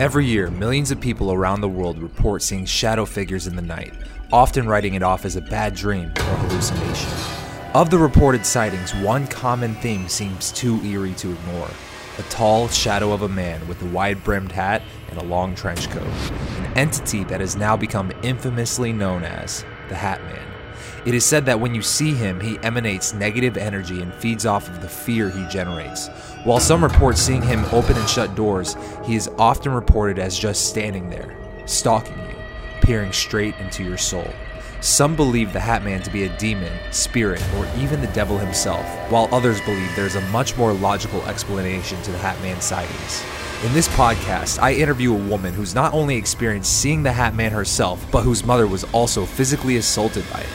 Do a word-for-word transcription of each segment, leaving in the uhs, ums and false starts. Every year, millions of people around the world report seeing shadow figures in the night, often writing it off as a bad dream or hallucination. Of the reported sightings, one common theme seems too eerie to ignore. A tall shadow of a man with a wide-brimmed hat and a long trench coat, an entity that has now become infamously known as the Hat Man. It is said that when you see him, he emanates negative energy and feeds off of the fear he generates. While some report seeing him open and shut doors, he is often reported as just standing there, stalking you, peering straight into your soul. Some believe the Hat Man to be a demon, spirit, or even the devil himself, while others believe there's a much more logical explanation to the Hat Man sightings. In this podcast, I interview a woman who's not only experienced seeing the Hat Man herself, but whose mother was also physically assaulted by it.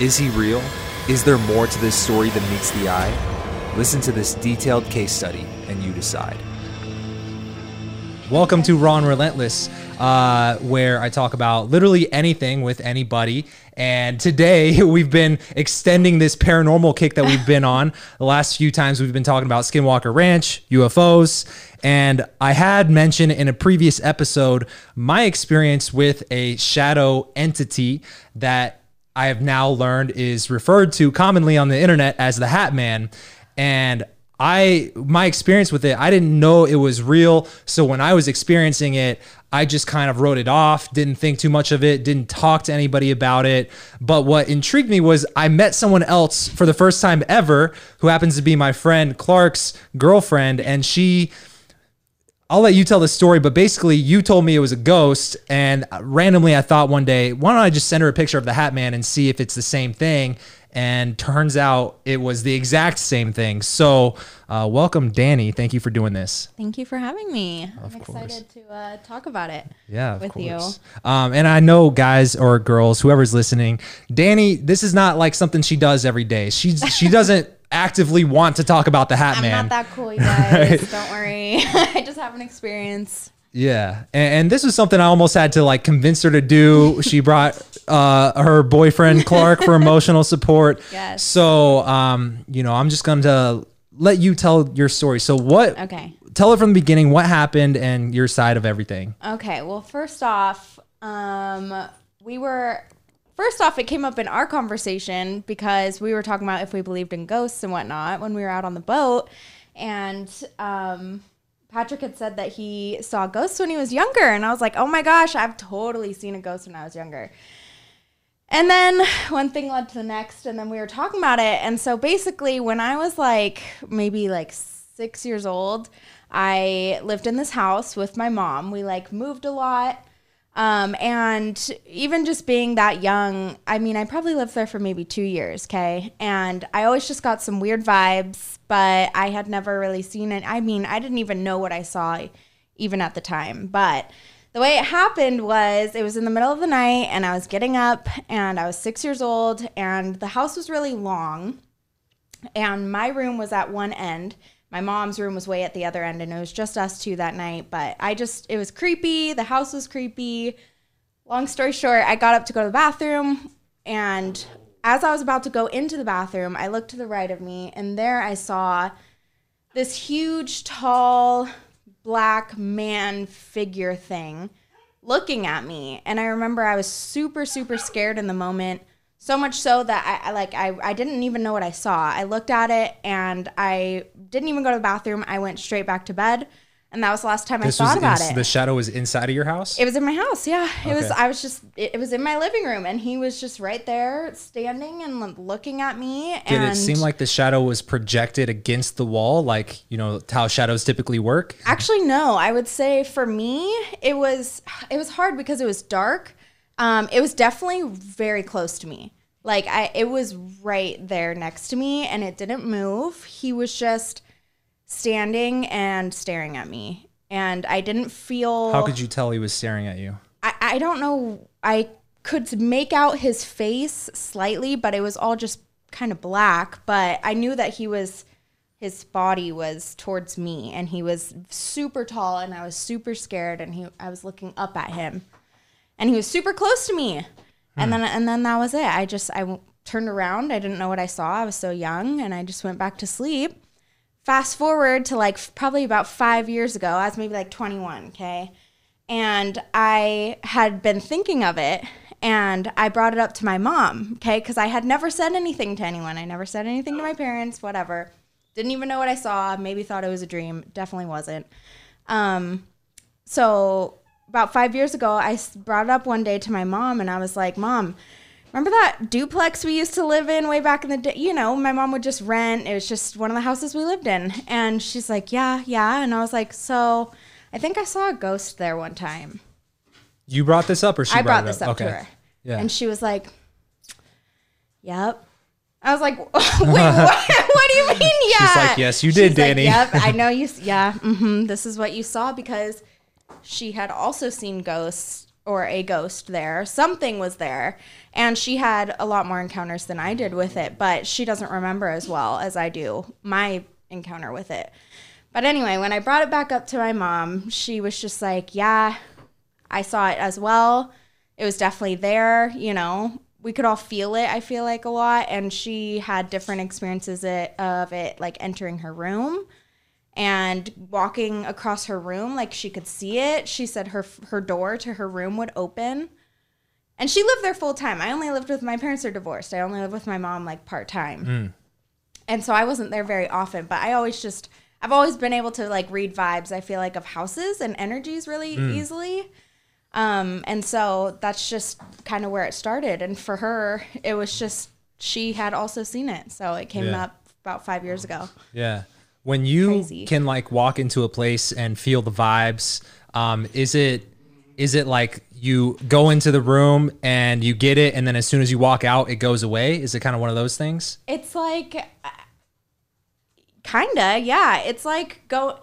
Is he real? Is there more to this story than meets the eye? Listen to this detailed case study and you decide. Welcome to Raw and Relentless, uh, where I talk about literally anything with anybody. And today we've been extending this paranormal kick that we've been on. The last few times we've been talking about Skinwalker Ranch, U F Os, and I had mentioned in a previous episode my experience with a shadow entity that I have now learned is referred to commonly on the internet as the Hat Man. And I, my experience with it, I didn't know it was real. So when I was experiencing it, I just kind of wrote it off, didn't think too much of it, didn't talk to anybody about it. But what intrigued me was I met someone else for the first time ever, who happens to be my friend Clark's girlfriend. And she, I'll let you tell the story, but basically you told me it was a ghost. And randomly I thought one day, why don't I just send her a picture of the Hat Man and see if it's the same thing? And turns out it was the exact same thing. So uh, welcome, Dani. Thank you for doing this. Thank you for having me. Of I'm course. excited to uh, talk about it yeah, with you. Um, and I know guys or girls, whoever's listening, Dani, this is not like something she does every day. She, she doesn't actively want to talk about the Hat I'm Man. I'm not that cool, you guys. Right? Don't worry. I just have an experience. Yeah. And, and this was something I almost had to like convince her to do. She brought uh, her boyfriend, Clark, for emotional support. Yes. So, um, you know, I'm just going to let you tell your story. So what, okay. Tell it from the beginning, what happened and your side of everything. Okay. Well, first off, um, we were, first off, it came up in our conversation because we were talking about if we believed in ghosts and whatnot when we were out on the boat. And, um, Patrick had said that he saw ghosts when he was younger. And I was like, oh my gosh, I've totally seen a ghost when I was younger. And then one thing led to the next. And then we were talking about it. And so basically when I was like, maybe like six years old, I lived in this house with my mom. We like moved a lot. Um, and even just being that young, I mean, I probably lived there for maybe two years. Okay. And I always just got some weird vibes, but I had never really seen it. I mean, I didn't even know what I saw even at the time, but the way it happened was it was in the middle of the night and I was getting up and I was six years old and the house was really long and my room was at one end. My mom's room was way at the other end, and it was just us two that night, but I just, it was creepy. The house was creepy. Long story short, I got up to go to the bathroom, and as I was about to go into the bathroom, I looked to the right of me, and there I saw this huge, tall, black man figure thing looking at me, and I remember I was super, super scared in the moment. So much so that I, I like I, I didn't even know what I saw. I looked at it and I didn't even go to the bathroom. I went straight back to bed, and that was the last time this I thought about in, it. The shadow was inside of your house? It was in my house, yeah. It okay. was. I was just. It, it was in my living room, and he was just right there, standing and looking at me. Did and it seem like the shadow was projected against the wall, like you know how shadows typically work? Actually, no. I would say for me, it was it was hard because it was dark. Um, it was definitely very close to me. Like I, it was right there next to me and it didn't move. He was just standing and staring at me and I didn't feel. How could you tell he was staring at you? I, I don't know. I could make out his face slightly, but it was all just kind of black. But I knew that he was, his body was towards me and he was super tall and I was super scared and he, I was looking up at him. And he was super close to me. And hmm. then and then that was it. I just, I w- turned around. I didn't know what I saw. I was so young. And I just went back to sleep. Fast forward to like f- probably about five years ago. I was maybe like twenty-one, okay? And I had been thinking of it, and I brought it up to my mom, okay, because I had never said anything to anyone. I never said anything to my parents, whatever. Didn't even know what I saw. Maybe thought it was a dream. Definitely wasn't. Um, so about five years ago, I brought it up one day to my mom, and I was like, Mom, remember that duplex we used to live in way back in the day? You know, my mom would just rent. It was just one of the houses we lived in. And she's like, yeah, yeah. And I was like, so I think I saw a ghost there one time. You brought this up or she I brought, brought this up, up okay. to her. Yeah. And she was like, yep. I was like, wait, what? What do you mean, yeah? She's like, yes, you did, She's Dani. Like, yep, I know you, yeah, mm-hmm, this is what you saw, because she had also seen ghosts, or a ghost there. Something was there, and she had a lot more encounters than I did with it, but she doesn't remember as well as I do my encounter with it. But anyway, when I brought it back up to my mom, she was just like, yeah, I saw it as well. It was definitely there, you know. We could all feel it, I feel like, a lot. And she had different experiences it, of it, like, entering her room and walking across her room. Like, she could see it. She said her her door to her room would open. And she lived there full time. I only lived with, my parents are divorced. I only lived with my mom, like, part-time. Mm. And so I wasn't there very often. But I always just, I've always been able to, like, read vibes, I feel like, of houses and energies really mm. easily. Um, and so that's just kind of where it started. And for her, it was just, she had also seen it. So it came yeah. up about five years ago. Yeah. When you Crazy. Can like walk into a place and feel the vibes, um, is it, is it like you go into the room and you get it, and then as soon as you walk out, it goes away? Is it kind of one of those things? It's like, kind of, yeah. It's like go...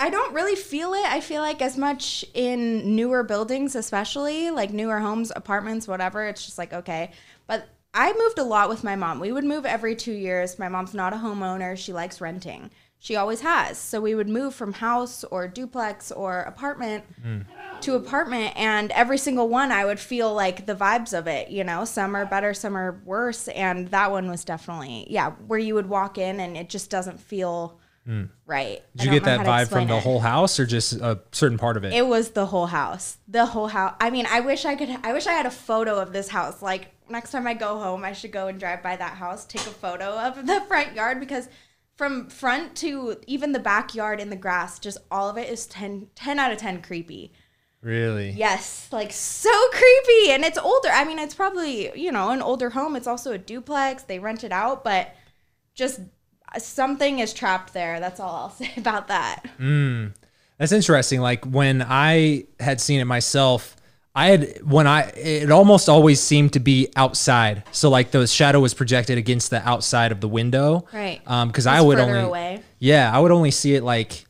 I don't really feel it, I feel like, as much in newer buildings, especially, like newer homes, apartments, whatever. It's just like, okay. But I moved a lot with my mom. We would move every two years. My mom's not a homeowner. She likes renting. She always has. So we would move from house or duplex or apartment mm. to apartment. And every single one, I would feel like the vibes of it, you know? Some are better, some are worse. And that one was definitely, yeah, where you would walk in and it just doesn't feel... Mm. Right. Did you get that vibe from the whole house or just a certain part of it? It was the whole house. The whole house. I mean, I wish I could, I wish I had a photo of this house. Like, next time I go home, I should go and drive by that house, take a photo of the front yard, because from front to even the backyard in the grass, just all of it is ten out of ten creepy. Really? Yes. Like, so creepy. And it's older. I mean, it's probably, you know, an older home. It's also a duplex. They rent it out, but just something is trapped there. That's all I'll say about that. Mm. That's interesting. Like, when I had seen it myself, I had, when I, it almost always seemed to be outside. So like the shadow was projected against the outside of the window. Right. Um, cause I would only, away. yeah, I would only see it like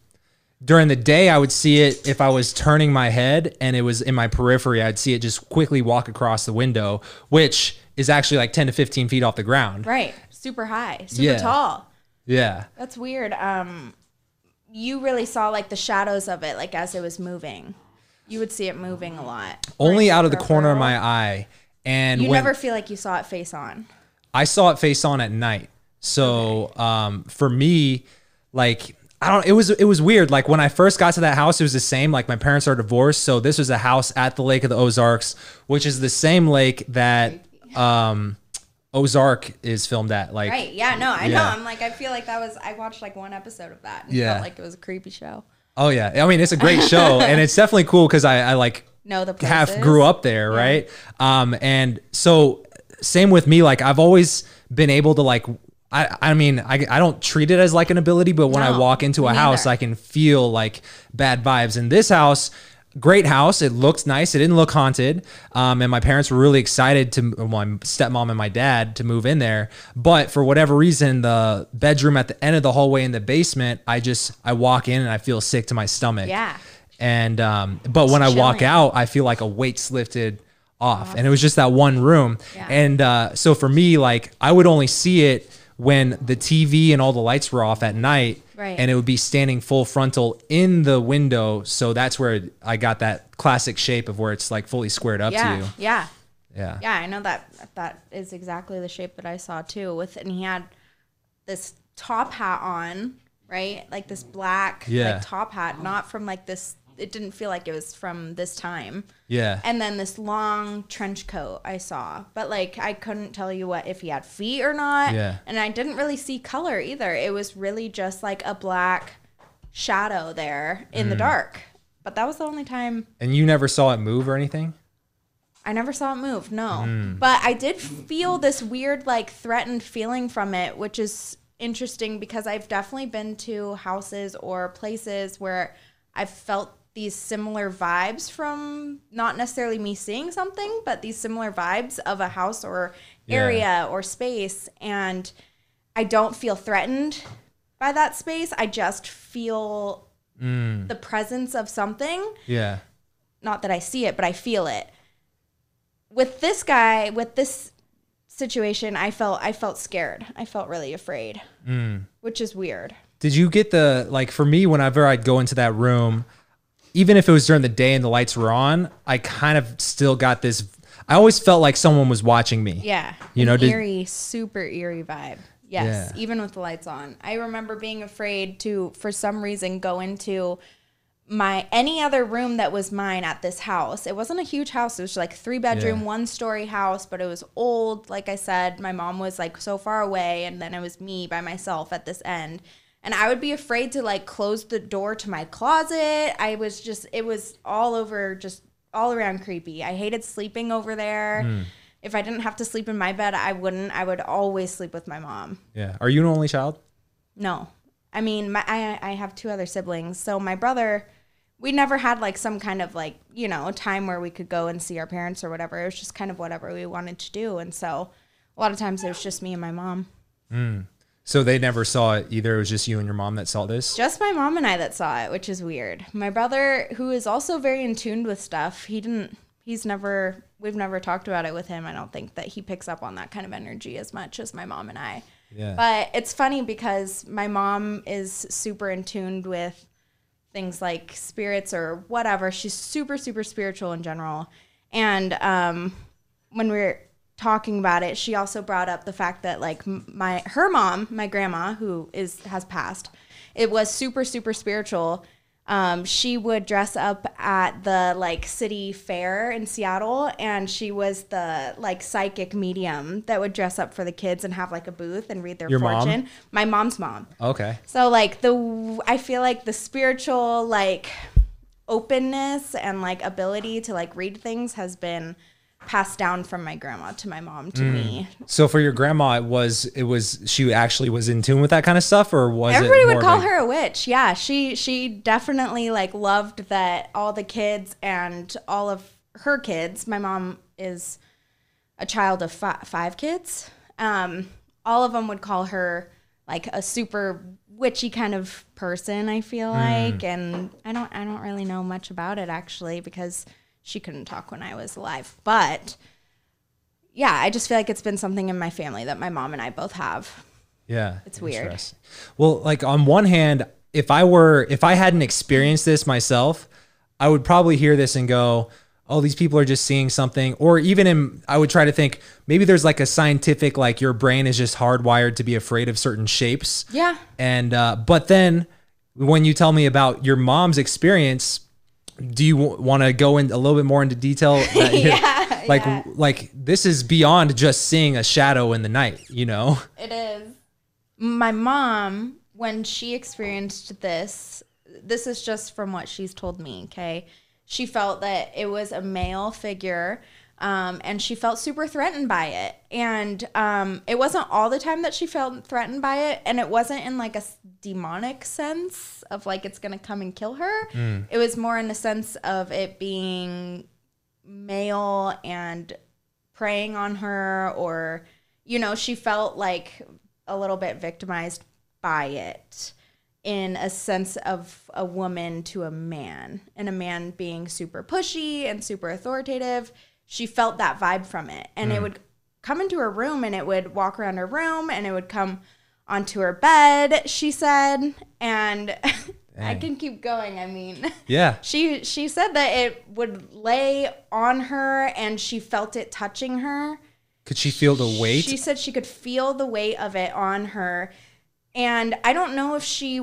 during the day. I would see it if I was turning my head and it was in my periphery, I'd see it just quickly walk across the window, which is actually like ten to fifteen feet off the ground. Right. Super high, super yeah. tall. Yeah. That's weird. Um, you really saw like the shadows of it, like as it was moving. You would see it moving a lot. Only out of the corner of my eye. And you never feel like you saw it face on. I saw it face on at night. So um, for me, like, I don't, it was, it was weird. Like when I first got to that house, it was the same. Like my parents are divorced. So this was a house at the Lake of the Ozarks, which is the same lake that, um, Ozark is filmed at, like, right. Yeah, no, I yeah. know. I'm like, I feel like that was, I watched like one episode of that and yeah. felt like it was a creepy show. Oh yeah. I mean, it's a great show and it's definitely cool. Cause I, I like know the places. half grew up there. Yeah. Right. Um, and so same with me. Like I've always been able to like, I, I mean, I, I don't treat it as like an ability, but when no, I walk into a neither. house, I can feel like bad vibes in this house. Great house. It looked nice. It didn't look haunted. Um, and my parents were really excited to, well, my stepmom and my dad, to move in there. But for whatever reason, the bedroom at the end of the hallway in the basement, I just, I walk in and I feel sick to my stomach. Yeah. And, um, but it's when chilling. I walk out, I feel like a weight's lifted off. off. And it was just that one room. Yeah. And uh, so for me, like I would only see it when the T V and all the lights were off at night. Right. And it would be standing full frontal in the window. So that's where I got that classic shape of where it's like fully squared up yeah, to you. Yeah. Yeah. Yeah. I know that that is exactly the shape that I saw too. With, and he had this top hat on, right? Like this black yeah. like, top hat, not from like this it didn't feel like it was from this time. Yeah. And then this long trench coat I saw, but like I couldn't tell you what, if he had feet or not. Yeah. And I didn't really see color either. It was really just like a black shadow there in mm. the dark. But that was the only time. And you never saw it move or anything? I never saw it move, no. Mm. But I did feel this weird, like, threatened feeling from it, which is interesting because I've definitely been to houses or places where I've felt these similar vibes from, not necessarily me seeing something, but these similar vibes of a house or area yeah. or space. And I don't feel threatened by that space. I just feel mm. the presence of something. Yeah. Not that I see it, but I feel it. With this guy, with this situation, I felt I felt scared. I felt really afraid, mm. which is weird. Did you get the, like, for me, whenever I'd go into that room, even if it was during the day and the lights were on, I kind of still got this. I always felt like someone was watching me. Yeah. You know, did, eerie, super eerie vibe. Yes. Yeah. Even with the lights on. I remember being afraid to, for some reason, go into my any other room that was mine at this house. It wasn't a huge house. It was like three bedroom, yeah. one story house, but it was old. Like I said, my mom was like so far away, and then it was me by myself at this end. And I would be afraid to like close the door to my closet. I was just, it was all over, just all around creepy. I hated sleeping over there. Mm. If I didn't have to sleep in my bed, I wouldn't. I would always sleep with my mom. Yeah. Are you an only child? No. I mean, my, I, I have two other siblings. So my brother, we never had like some kind of like, you know, time where we could go and see our parents or whatever. It was just kind of whatever we wanted to do. And so a lot of times it was just me and my mom. Mm. So they never saw it either. It was just you and your mom that saw this? Just my mom and I that saw it, which is weird. My brother, who is also very in tune with stuff, he didn't, he's never, we've never talked about it with him. I don't think that he picks up on that kind of energy as much as my mom and I. Yeah. But it's funny because my mom is super in tune with things like spirits or whatever. She's super, super spiritual in general. And um, when we were talking about it, she also brought up the fact that like my her mom, my grandma, who is has passed, it was super, super spiritual. Um, she would dress up at the like city fair in Seattle, and she was the like psychic medium that would dress up for the kids and have like a booth and read their Your fortune. Mom? My mom's mom. Okay. So like the, I feel like the spiritual like openness and like ability to like read things has been passed down from my grandma to my mom to mm. me. So for your grandma, it was it was she actually was in tune with that kind of stuff, or was everybody it would call a... her a witch? Yeah, she she definitely like loved that all the kids and all of her kids. My mom is a child of fi five kids. Um, all of them would call her like a super witchy kind of person. I feel mm. like, and I don't I don't really know much about it actually because she couldn't talk when I was alive. But yeah, I just feel like it's been something in my family that my mom and I both have. Yeah. It's weird. Well, like on one hand, if I were, if I hadn't experienced this myself, I would probably hear this and go, oh, these people are just seeing something. Or even in, I would try to think maybe there's like a scientific, like your brain is just hardwired to be afraid of certain shapes. Yeah. And, uh, but then when you tell me about your mom's experience, do you want to go in a little bit more into detail? yeah, like, yeah. like this is beyond just seeing a shadow in the night, you know? It is. My mom, when she experienced this, this is just from what she's told me, okay? She felt that it was a male figure, um, and she felt super threatened by it. And um, it wasn't all the time that she felt threatened by it, and it wasn't in like a demonic sense of like it's gonna come and kill her. Mm. It was more in the sense of it being male and preying on her, or, you know, she felt like a little bit victimized by it in a sense of a woman to a man, and a man being super pushy and super authoritative. She felt that vibe from it. And mm. it would come into her room, and it would walk around her room, and it would come onto her bed, she said, and I can keep going. I mean, yeah, she she said that it would lay on her, and she felt it touching her. Could she feel the weight? She said she could feel the weight of it on her, and I don't know if she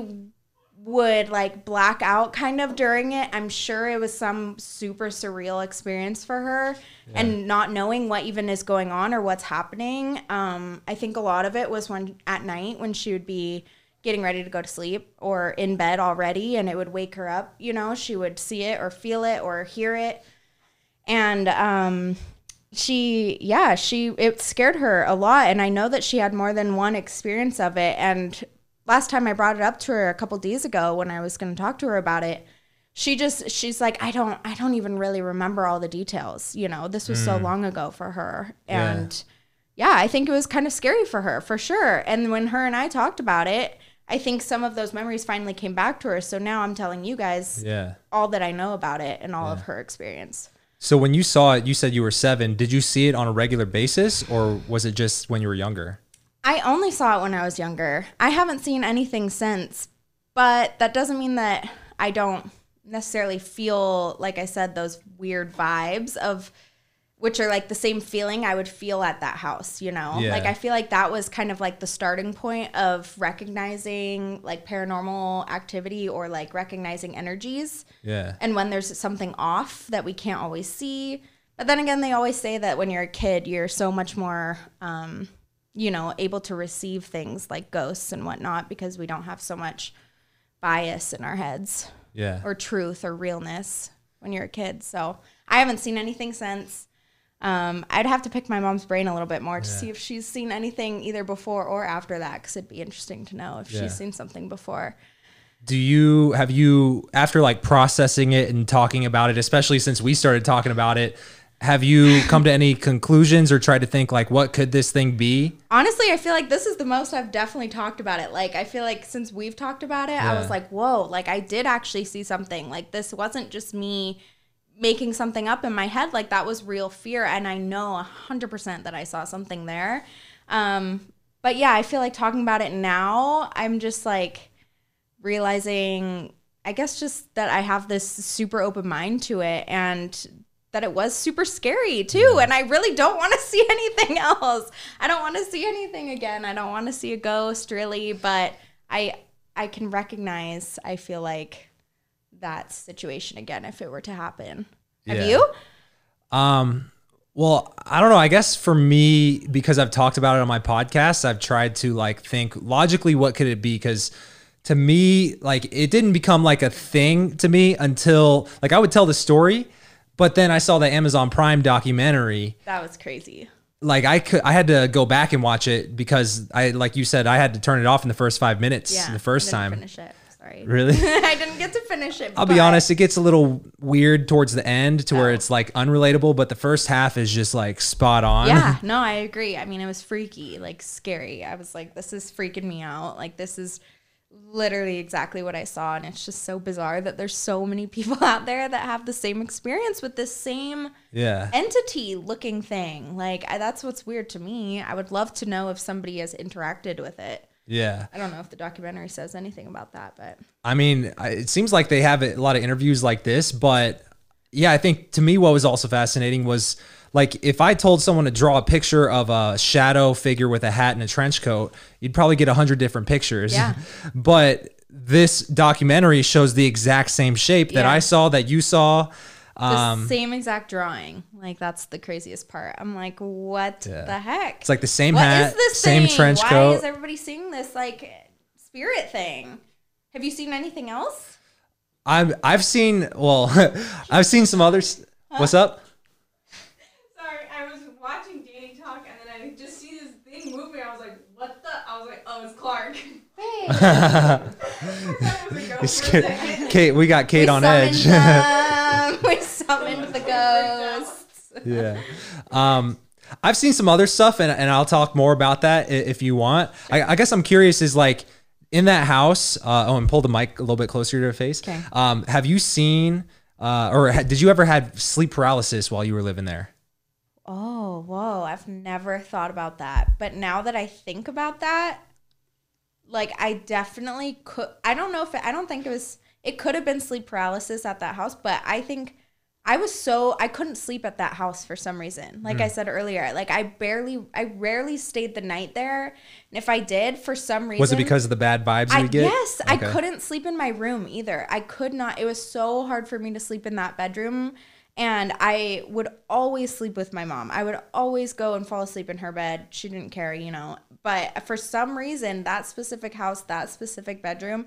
would like black out kind of during it. I'm sure it was some super surreal experience for her, yeah. and not knowing what even is going on or what's happening. Um, I think a lot of it was when at night when she would be getting ready to go to sleep or in bed already, and it would wake her up, you know, she would see it or feel it or hear it. And um, she, yeah, she, it scared her a lot. And I know that she had more than one experience of it. And last time I brought it up to her a couple days ago when I was going to talk to her about it, she just, she's like, I don't, I don't even really remember all the details. You know, this was mm. so long ago for her. And yeah. yeah, I think it was kind of scary for her, for sure. And when her and I talked about it, I think some of those memories finally came back to her. So now I'm telling you guys yeah. all that I know about it and all yeah. of her experience. So when you saw it, you said you were seven. Did you see it on a regular basis, or was it just when you were younger? I only saw it when I was younger. I haven't seen anything since, but that doesn't mean that I don't necessarily feel, like I said, those weird vibes of, which are like the same feeling I would feel at that house, you know? Yeah. Like, I feel like that was kind of like the starting point of recognizing like paranormal activity or like recognizing energies. Yeah. And when there's something off that we can't always see. But then again, they always say that when you're a kid, you're so much more... Um, you know, able to receive things like ghosts and whatnot because we don't have so much bias in our heads yeah. or truth or realness when you're a kid. So I haven't seen anything since. Um, I'd have to pick my mom's brain a little bit more to yeah. see if she's seen anything either before or after that, because it'd be interesting to know if yeah. she's seen something before. Do you, have you, after like processing it and talking about it, especially since we started talking about it, have you come to any conclusions or tried to think like, what could this thing be? Honestly, I feel like this is the most I've definitely talked about it. Like, I feel like since we've talked about it, yeah. I was like, whoa, like I did actually see something. Like, this wasn't just me making something up in my head. Like, that was real fear. And I know a hundred percent that I saw something there. Um, but yeah, I feel like talking about it now, I'm just like realizing, I guess, just that I have this super open mind to it, and that it was super scary too. Yeah. And I really don't want to see anything else. I don't want to see anything again. I don't want to see a ghost really, but I, I can recognize, I feel like, that situation again, if it were to happen. Yeah. Have you? Um, well, I don't know. I guess for me, because I've talked about it on my podcast, I've tried to like think logically, what could it be? 'Cause to me, like, it didn't become like a thing to me until like, I would tell the story, but then I saw the Amazon Prime documentary. That was crazy. Like, I could, I had to go back and watch it because I, like you said, I had to turn it off in the first five minutes. Yeah, the first I didn't time. Finish it. Sorry. Really? I didn't get to finish it. I'll but... be honest. It gets a little weird towards the end to oh. where it's like unrelatable, but the first half is just like spot on. Yeah. No, I agree. I mean, it was freaky, like scary. I was like, this is freaking me out. Like, this is literally exactly what I saw, and it's just so bizarre that there's so many people out there that have the same experience with this same yeah. entity looking thing. Like, I, that's what's weird to me. I would love to know if somebody has interacted with it. Yeah. I don't know if the documentary says anything about that, but I mean, it seems like they have a lot of interviews like this, but yeah, I think to me what was also fascinating was like, if I told someone to draw a picture of a shadow figure with a hat and a trench coat, you'd probably get a hundred different pictures. Yeah. But this documentary shows the exact same shape yeah. that I saw, that you saw. Um, the same exact drawing. Like, that's the craziest part. I'm like, what yeah. the heck? It's like the same what hat, is this same thing? trench Why coat. Why is everybody seeing this like spirit thing? Have you seen anything else? I've, I've seen, well, I've seen some others. Huh? What's up? Clark. Hey. Kate, we got Kate we on edge. We summoned the ghosts. Yeah. Um, I've seen some other stuff, and, and I'll talk more about that if you want. I, I guess I'm curious is like, in that house, uh, oh, and pull the mic a little bit closer to your face. Okay. Um, have you seen, uh, or ha did you ever have sleep paralysis while you were living there? Oh, whoa. I've never thought about that. But now that I think about that, like, I definitely could, I don't know if, it, I don't think it was, it could have been sleep paralysis at that house, but I think I was so, I couldn't sleep at that house for some reason. Like mm. I said earlier, like I barely, I rarely stayed the night there. And if I did, for some reason. Was it because of the bad vibes I, we get? Yes, okay. I couldn't sleep in my room either. I could not, it was so hard for me to sleep in that bedroom. And I would always sleep with my mom. I would always go and fall asleep in her bed. She didn't care, you know. But for some reason, that specific house, that specific bedroom,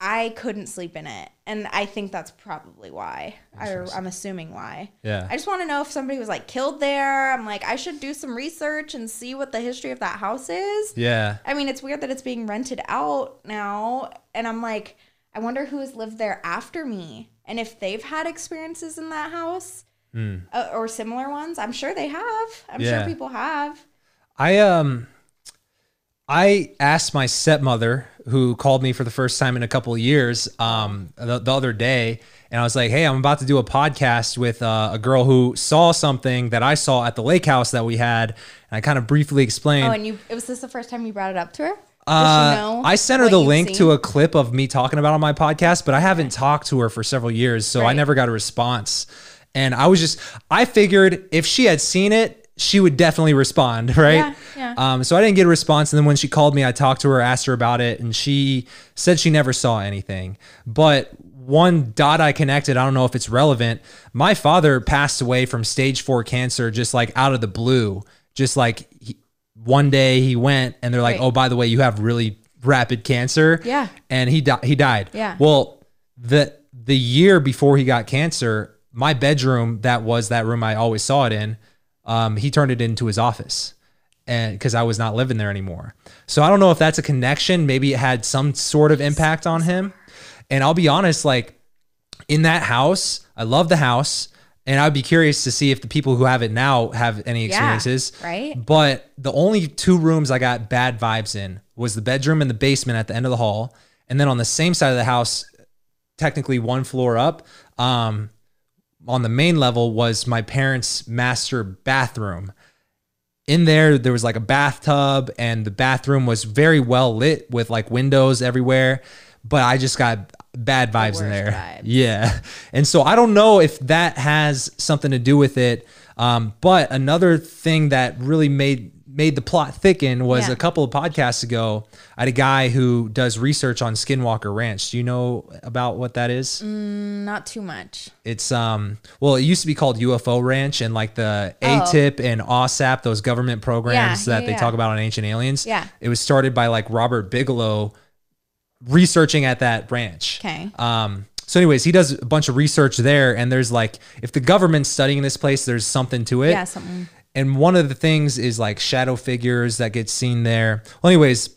I couldn't sleep in it. And I think that's probably why. I, I'm assuming why. Yeah. I just want to know if somebody was like killed there. I'm like, I should do some research and see what the history of that house is. Yeah. I mean, it's weird that it's being rented out now. And I'm like, I wonder who has lived there after me and if they've had experiences in that house mm. uh, or similar ones. I'm sure they have. I'm yeah. sure people have. I, um, I asked my stepmother, who called me for the first time in a couple of years, um, the, the other day, and I was like, hey, I'm about to do a podcast with uh, a girl who saw something that I saw at the lake house that we had, and I kind of briefly explained. Oh, and you, was this the first time you brought it up to her? Uh, Did she know I sent her the link seen? to a clip of me talking about it on my podcast, but I haven't talked to her for several years, so right. I never got a response. And I was just, I figured if she had seen it, she would definitely respond, right? Yeah, yeah. Um, so I didn't get a response. And then when she called me, I talked to her, asked her about it, and she said she never saw anything. But one dot I connected, I don't know if it's relevant. My father passed away from stage four cancer, just like out of the blue. Just like he, one day he went and they're like, right. oh, by the way, you have really rapid cancer. Yeah. And he, di he died. Yeah. Well, the, the year before he got cancer, my bedroom, that was that room I always saw it in, Um, he turned it into his office, and because I was not living there anymore. So I don't know if that's a connection. Maybe it had some sort of impact on him. And I'll be honest, like in that house, I love the house, and I'd be curious to see if the people who have it now have any experiences. Yeah, right. But the only two rooms I got bad vibes in was the bedroom and the basement at the end of the hall. And then on the same side of the house, technically one floor up, um, on the main level was my parents' master bathroom. In there, there was like a bathtub, and the bathroom was very well lit with like windows everywhere. But I just got bad vibes the in there. Vibes. Yeah. And so I don't know if that has something to do with it. Um, but another thing that really made made the plot thicken was yeah. a couple of podcasts ago, I had a guy who does research on Skinwalker Ranch. Do you know about what that is? Mm, not too much. It's, um, well, it used to be called U F O Ranch, and like the oh. A T I P and O S A P, those government programs yeah, that yeah, they yeah. talk about on Ancient Aliens. Yeah. It was started by like Robert Bigelow researching at that ranch. Okay. Um, so anyways, he does a bunch of research there, and there's like, if the government's studying this place, there's something to it. Yeah, something. And one of the things is like shadow figures that get seen there. Well, anyways,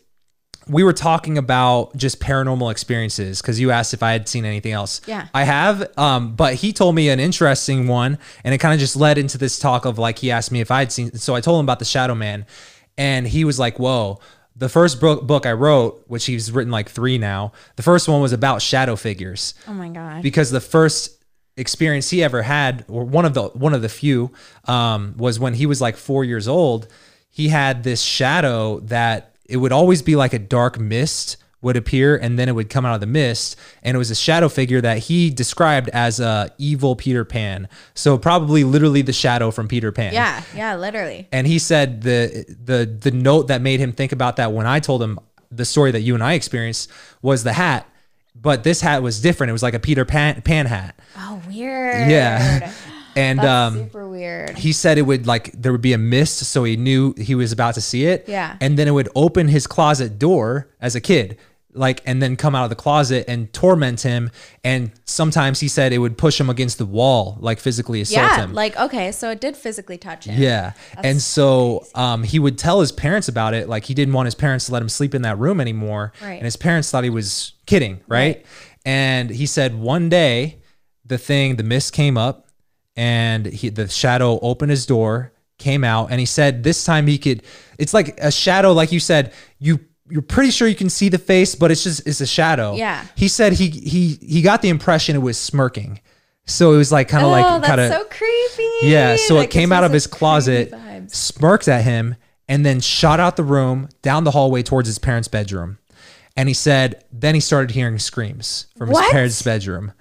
we were talking about just paranormal experiences because you asked if I had seen anything else. Yeah, I have. Um, but he told me an interesting one, and it kind of just led into this talk of like, he asked me if I had seen. So I told him about the shadow man, and he was like, whoa, the first book, book I wrote, which he's written like three now. The first one was about shadow figures. Oh my God. Because the first experience he ever had, or one of the one of the few, um, was when he was like four years old. He had this shadow that it would always be like a dark mist would appear, and then it would come out of the mist, and it was a shadow figure that he described as a evil Peter Pan. So probably literally the shadow from Peter Pan. Yeah, yeah, literally. And he said the the the note that made him think about that when I told him the story that you and I experienced was the hat. But this hat was different. It was like a Peter Pan, Pan hat. Oh, weird. Yeah. And that's um, super weird. He said it would like, there would be a mist. So he knew he was about to see it. Yeah. And then it would open his closet door as a kid, like, and then come out of the closet and torment him. And sometimes he said it would push him against the wall, like physically assault yeah, him. Like, okay, so it did physically touch him. Yeah. That's and so um, he would tell his parents about it. Like, he didn't want his parents to let him sleep in that room anymore. Right. And his parents thought he was kidding, right? right? And he said one day the thing, the mist came up, and he, the shadow opened his door, came out, and he said this time he could, it's like a shadow, like you said, you you're pretty sure you can see the face, but it's just, it's a shadow. Yeah. He said he, he, he got the impression it was smirking. So it was like, kind of oh, like, kind of so creepy. Yeah. So that it came out of his closet, smirked at him, and then shot out the room down the hallway towards his parents' bedroom. And he said, then he started hearing screams from what? his parents' bedroom.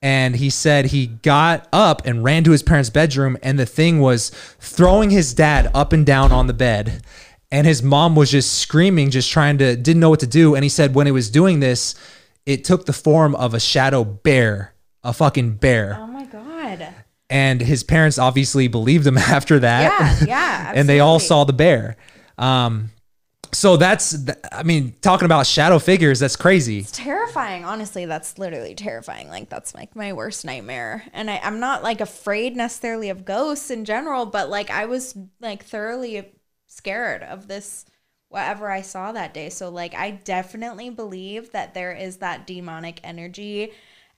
And he said he got up and ran to his parents' bedroom, and the thing was throwing his dad up and down on the bed. And his mom was just screaming, just trying to, didn't know what to do. And he said when it was doing this, it took the form of a shadow bear, a fucking bear. Oh my God. And his parents obviously believed him after that. Yeah, yeah, absolutely. And they all saw the bear. Um, so that's, I mean, talking about shadow figures, that's crazy. It's terrifying. Honestly, that's literally terrifying. Like, that's like my worst nightmare. And I, I'm not like afraid necessarily of ghosts in general, but like I was like thoroughly scared of this, whatever I saw that day. So like, I definitely believe that there is that demonic energy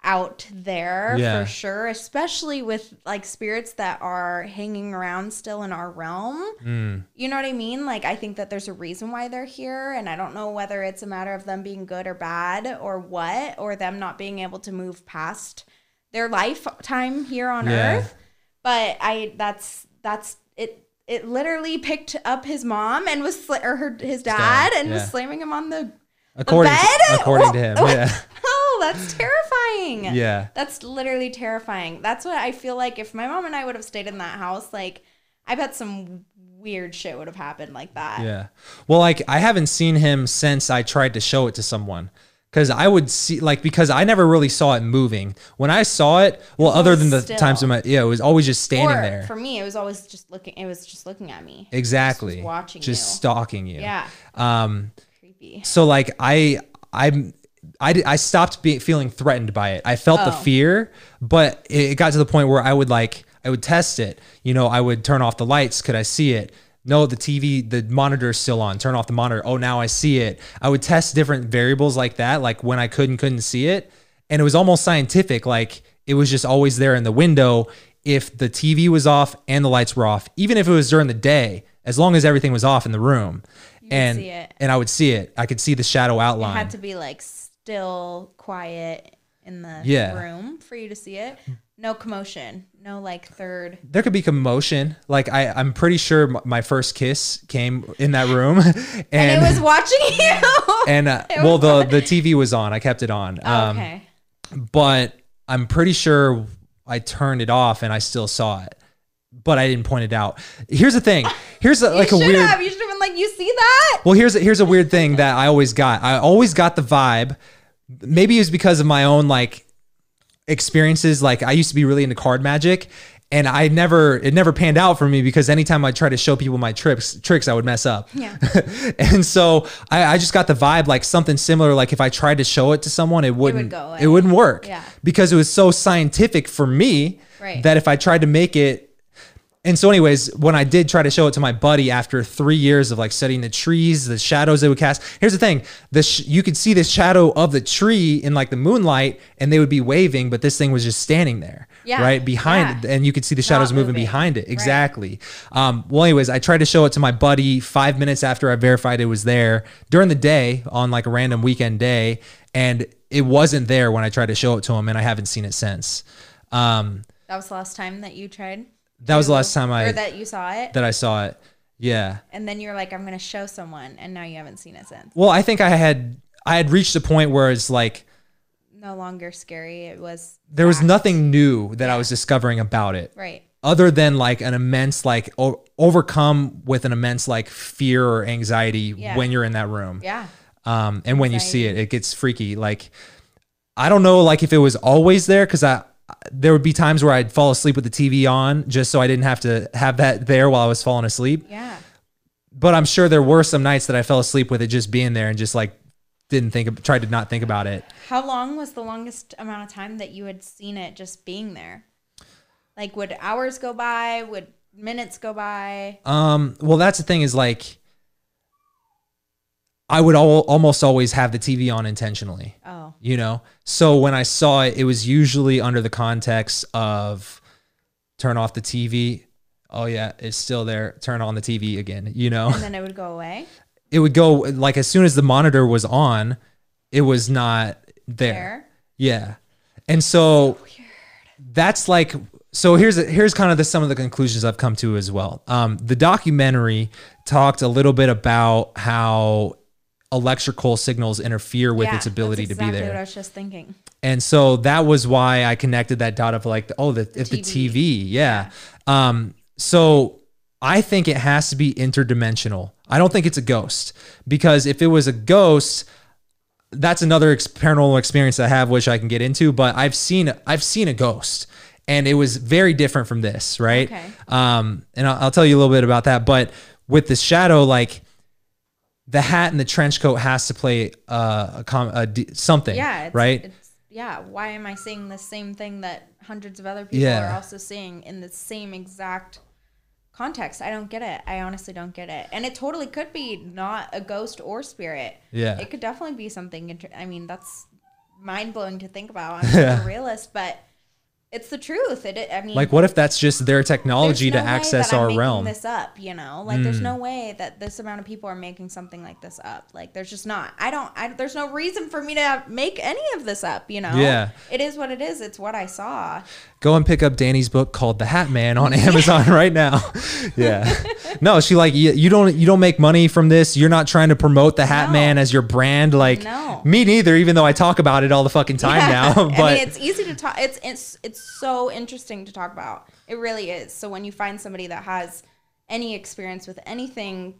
out there, yeah, for sure, especially with like spirits that are hanging around still in our realm. Mm. You know what I mean? Like, I think that there's a reason why they're here, and I don't know whether it's a matter of them being good or bad or what, or them not being able to move past their lifetime here on, yeah, Earth. But I, that's, that's it. It literally picked up his mom and was, sl- or her, his dad, and yeah, was slamming him on the, according the bed. To, according well, to him, well, yeah. That's terrifying. Yeah. That's literally terrifying. That's what I feel like if my mom and I would have stayed in that house, like I bet some weird shit would have happened like that. Yeah. Well, like I haven't seen him since I tried to show it to someone. Cause I would see like, because I never really saw it moving. When I saw it, well, it other than the still. times in my, yeah, it was always just standing or, there. For me, it was always just looking, it was just looking at me. Exactly. Just watching Just you. stalking you. Yeah. Um, creepy. So like I, I'm, I, I stopped be, feeling threatened by it. I felt oh. the fear, but it, it got to the point where I would like, I would test it. You know, I would turn off the lights. Could I see it? No, the T V, the monitor is still on. Turn off the monitor. Oh, now I see it. I would test different variables like that. Like when I couldn't, couldn't see it. And it was almost scientific. Like it was just always there in the window. If the T V was off and the lights were off, even if it was during the day, as long as everything was off in the room, you and, see it. and I would see it. I could see the shadow outline. It had to be like still quiet in the yeah. room for you to see it. No commotion, no like third. There could be commotion. Like I, I'm pretty sure my first kiss came in that room, and, and it was watching you. And uh, well, the the T V was on. I kept it on. Um, oh, okay. But I'm pretty sure I turned it off, and I still saw it, but I didn't point it out. Here's the thing. Here's a, like a weird. Have. You should have been like, you see that? Well, here's a, here's a weird thing that I always got. I always got the vibe. Maybe it was because of my own like experiences. Like I used to be really into card magic, and I never, it never panned out for me because anytime I try to show people my tricks, tricks, I would mess up. Yeah. And so I, I just got the vibe, like something similar. Like if I tried to show it to someone, it wouldn't, it, would go away. it wouldn't work yeah. because it was so scientific for me right. that if I tried to make it. And so anyways, when I did try to show it to my buddy after three years of like studying the trees, the shadows they would cast, here's the thing, the sh- you could see the shadow of the tree in like the moonlight and they would be waving, but this thing was just standing there, yeah, right behind yeah. it. And you could see the shadows moving. moving behind it. Exactly. Right. Um, well, anyways, I tried to show it to my buddy five minutes after I verified it was there during the day on like a random weekend day. And it wasn't there when I tried to show it to him, and I haven't seen it since. Um, that was the last time that you tried? That was the last time I... Or that you saw it? That I saw it, yeah. And then you're like, I'm going to show someone, and now you haven't seen it since. Well, I think I had I had reached a point where it's like... No longer scary, it was... There was nothing new that yeah. I was discovering about it. Right. Other than like an immense, like o- overcome with an immense like fear or anxiety yeah. when you're in that room. Yeah. Um, and when anxiety. you see it, it gets freaky. Like, I don't know like if it was always there, because I... there would be times where I'd fall asleep with the T V on just so I didn't have to have that there while I was falling asleep. Yeah. But I'm sure there were some nights that I fell asleep with it just being there and just like didn't think, of, tried to not think about it. How long was the longest amount of time that you had seen it just being there? Like would hours go by? Would minutes go by? Um, well, that's the thing is like, I would al- almost always have the T V on intentionally, oh. you know? So when I saw it, it was usually under the context of turn off the T V. Oh yeah, it's still there. Turn on the T V again, you know? And then it would go away? It would go, like as soon as the monitor was on, it was not there. there? Yeah. And so, so weird. That's like, so here's here's kind of the, some of the conclusions I've come to as well. Um, the documentary talked a little bit about how electrical signals interfere with yeah, its ability that's exactly to be there. What I was just thinking. And so that was why I connected that dot of like, the, oh, the, the, if T V. the T V. Yeah. yeah. Um, so I think it has to be interdimensional. I don't think it's a ghost, because if it was a ghost, that's another ex paranormal experience I have, which I can get into, but I've seen, I've seen a ghost, and it was very different from this. Right. Okay. Um, and I'll, I'll tell you a little bit about that, but with the shadow, like, the hat and the trench coat has to play uh, a com a d something, yeah, it's, right? It's, yeah. Why am I seeing the same thing that hundreds of other people yeah. are also seeing in the same exact context? I don't get it. I honestly don't get it. And it totally could be not a ghost or spirit. Yeah. It could definitely be something. I mean, that's mind-blowing to think about. I'm yeah. a realist, but it's the truth. It, I mean, like, what if that's just their technology no to access our realm? This up, you know, like mm. there's no way that this amount of people are making something like this up. Like, there's just not. I don't. I, there's no reason for me to make any of this up. You know. Yeah. It is what it is. It's what I saw. Go and pick up Dani's book called The Hat Man on Amazon right now. Yeah. No, she like you, you don't you don't make money from this. You're not trying to promote The Hat no. Man as your brand. Like no. me neither. Even though I talk about it all the fucking time yeah. now. But I mean, it's easy to talk. It's it's it's. so interesting to talk about. It really is. So when you find somebody that has any experience with anything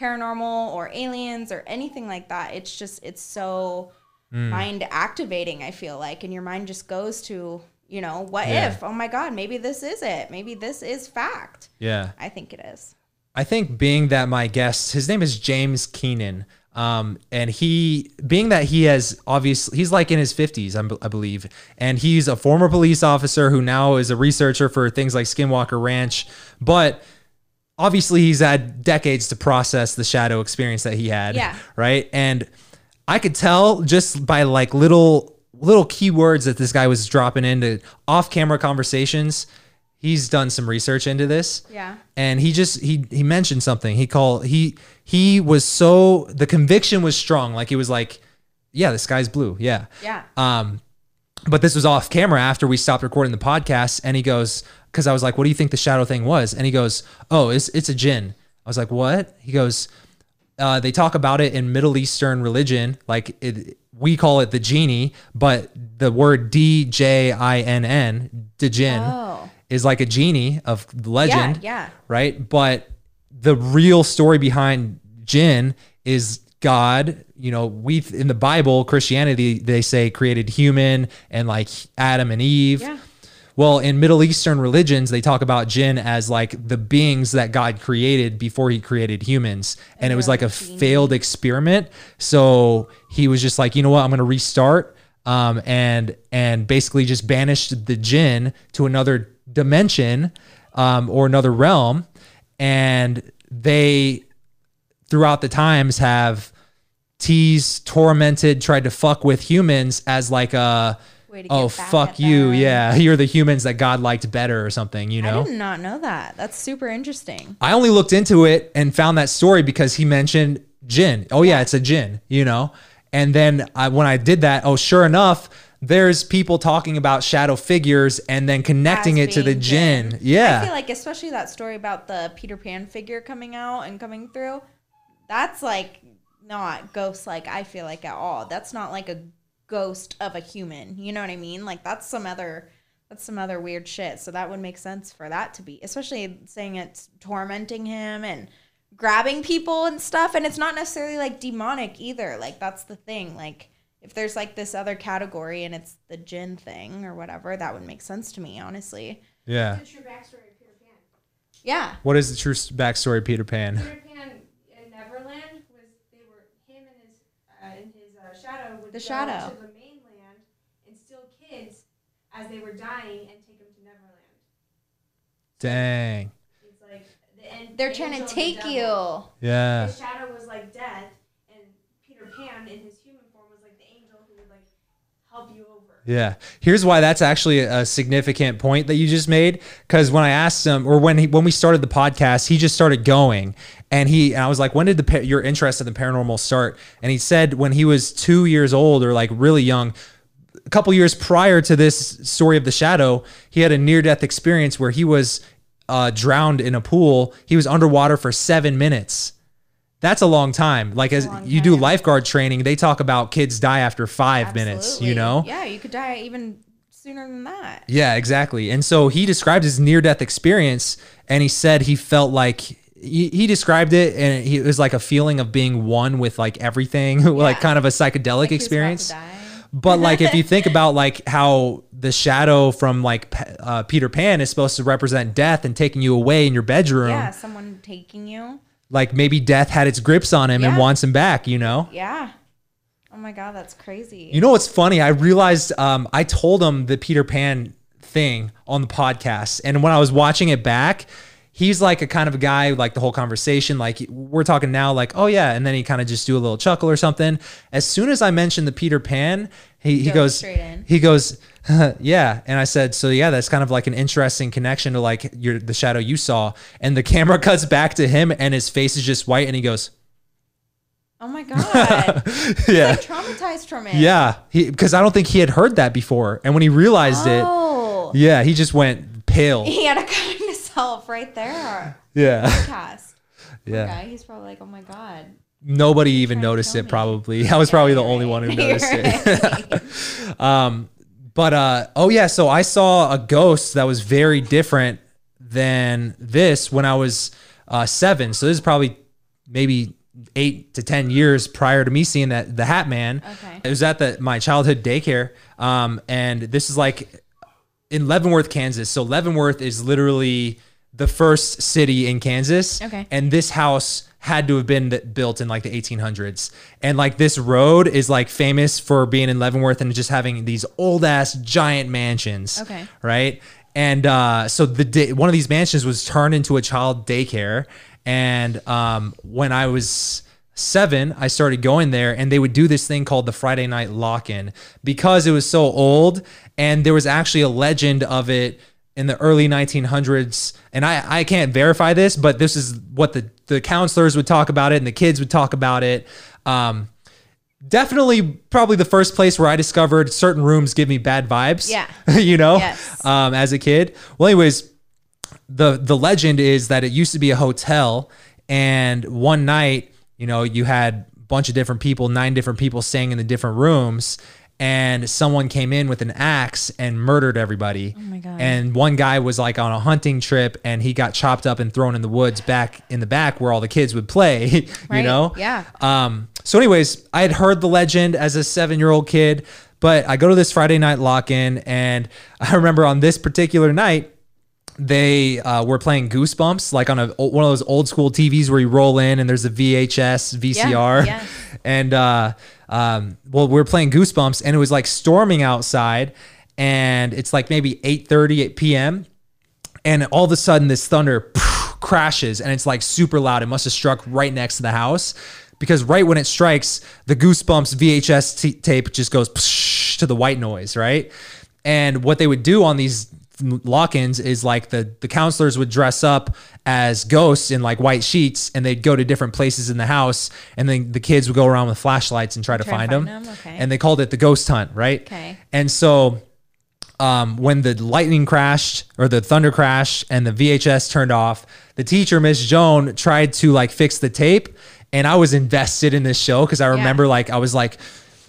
paranormal or aliens or anything like that, it's just, it's so mm. mind activating, I feel like, and your mind just goes to, you know, what yeah. if, oh my God, maybe this is it. Maybe this is fact. Yeah. I think it is. I think being that my guest, his name is James Keenan. Um, and he, being that he has obviously, he's like in his fifties, I'm, I believe. And he's a former police officer who now is a researcher for things like Skinwalker Ranch. But obviously he's had decades to process the shadow experience that he had. Yeah. Right. And I could tell just by like little, little keywords that this guy was dropping into off camera conversations. He's done some research into this. Yeah. And he just, he, he mentioned something he called, he, he was so, the conviction was strong. Like he was like, yeah, the sky's blue. Yeah. Yeah. Um, but this was off camera after we stopped recording the podcast, and he goes, cause I was like, what do you think the shadow thing was? And he goes, oh, it's, it's a djinn. I was like, what? He goes, uh, they talk about it in Middle Eastern religion. Like it, we call it the genie, but the word D J I N N, djinn. Oh. Is like a genie of legend, yeah, yeah, right? But the real story behind Djinn is God. You know, we in the Bible, Christianity, they say created human and like Adam and Eve. Yeah. Well, in Middle Eastern religions, they talk about Djinn as like the beings that God created before he created humans. And, and it was like a genie. failed experiment. So he was just like, you know what, I'm going to restart um, and, and basically just banished the Djinn to another dimension um, or another realm. And they throughout the times have teased, tormented, tried to fuck with humans as like a, oh, fuck you. That. Yeah. You're the humans that God liked better or something, you know? I did not know that. That's super interesting. I only looked into it and found that story because he mentioned djinn. Oh yeah, yeah, it's a djinn, you know? And then I, when I did that, oh, sure enough, there's people talking about shadow figures and then connecting it to the djinn. Yeah. I feel like especially that story about the Peter Pan figure coming out and coming through, that's like not ghost-like, I feel like, at all. That's not like a ghost of a human. You know what I mean? Like that's some other, that's some other weird shit. So that would make sense for that to be, especially saying it's tormenting him and grabbing people and stuff. And it's not necessarily like demonic either. Like that's the thing. Like, if there's like this other category and it's the djinn thing or whatever, that would make sense to me, honestly. Yeah. What's the true backstory of Peter Pan? Yeah. What is the true backstory of Peter Pan? Peter Pan in Neverland was they were him and his uh, and his uh, shadow would the go shadow. to the mainland and steal kids as they were dying and take them to Neverland. Dang. It's like the end. They're the trying to take you. Yeah. The shadow was like death, and Peter Pan in his human form was like the angel who would like help you over. Yeah. Here's why that's actually a significant point that you just made. Cause when I asked him, or when he, when we started the podcast, he just started going and he, and I was like, when did the, your interest in the paranormal start? And he said, when he was two years old or like really young, a couple years prior to this story of the shadow, he had a near death experience where he was uh, drowned in a pool. He was underwater for seven minutes. That's a long time. Like as you do lifeguard training, they talk about kids die after five Absolutely. minutes, you know? Yeah, you could die even sooner than that. Yeah, exactly. And so he described his near-death experience, and he said he felt like, he, he described it, and it was like a feeling of being one with like everything, yeah. like kind of a psychedelic like experience. But like, if you think about like how the shadow from like uh, Peter Pan is supposed to represent death and taking you away in your bedroom. Yeah, someone taking you. Like maybe death had its grips on him yeah. and wants him back, you know? Yeah. Oh my God, that's crazy. You know what's funny? I realized um, I told him the Peter Pan thing on the podcast. And when I was watching it back, he's like a kind of a guy, like the whole conversation, like we're talking now, like, oh yeah. And then he kind of just do a little chuckle or something. As soon as I mentioned the Peter Pan, he, he goes, he goes, yeah. And I said, so yeah, that's kind of like an interesting connection to like your, the shadow you saw. And the camera cuts back to him and his face is just white. And he goes, oh my God. He's yeah. like traumatized from it. Yeah. He, cause I don't think he had heard that before. And when he realized oh. it, yeah, he just went pale. He had a kind of self right there. Yeah. Podcast. Yeah. Guy, he's probably like, oh my God. Nobody even noticed it me. probably. I was yeah, probably the right. only one who noticed it. Right. um, but, uh, oh yeah. So I saw a ghost that was very different than this when I was uh, seven. So this is probably maybe eight to ten years prior to me seeing that the Hat Man. Okay. It was at the, my childhood daycare. Um, and this is like in Leavenworth, Kansas. So Leavenworth is literally the first city in Kansas. Okay. And this house had to have been built in like the eighteen hundreds. And like this road is like famous for being in Leavenworth and just having these old ass giant mansions. Okay. Right. And uh, so the day, one of these mansions was turned into a child daycare. And um, when I was seven, I started going there, and they would do this thing called the Friday night lock-in because it was so old. And there was actually a legend of it in the early nineteen hundreds. And I, I can't verify this, but this is what the, the counselors would talk about it and the kids would talk about it. Um, definitely probably the first place where I discovered certain rooms give me bad vibes, yeah. you know, yes. um, as a kid. Well, anyways, the, the legend is that it used to be a hotel, and one night, you know, you had a bunch of different people, nine different people staying in the different rooms. And someone came in with an axe and murdered everybody. Oh my God. And one guy was like on a hunting trip, and he got chopped up and thrown in the woods back in the back where all the kids would play, you right? know? Yeah. Um, so anyways, I had heard the legend as a seven-year-old kid, but I go to this Friday night lock-in, and I remember on this particular night, they uh, were playing Goosebumps, like on a one of those old school T Vs where you roll in and there's a V H S, V C R. Yeah, yeah. And, uh, um, well, we were playing Goosebumps, and it was like storming outside, and it's like maybe eight thirty, eight P M And all of a sudden this thunder poof, crashes, and it's like super loud. It must've struck right next to the house, because right when it strikes, the Goosebumps V H S t- tape just goes psh, to the white noise. Right. And what they would do on these lock-ins is like the, the counselors would dress up as ghosts in like white sheets, and they'd go to different places in the house, and then the kids would go around with flashlights and try to try find, find them. them. Okay. And they called it the ghost hunt. Right. Okay. And so, um, when the lightning crashed or the thunder crashed and the V H S turned off, the teacher, Miss Joan, tried to like fix the tape. And I was invested in this show, cause I remember yeah. like, I was like,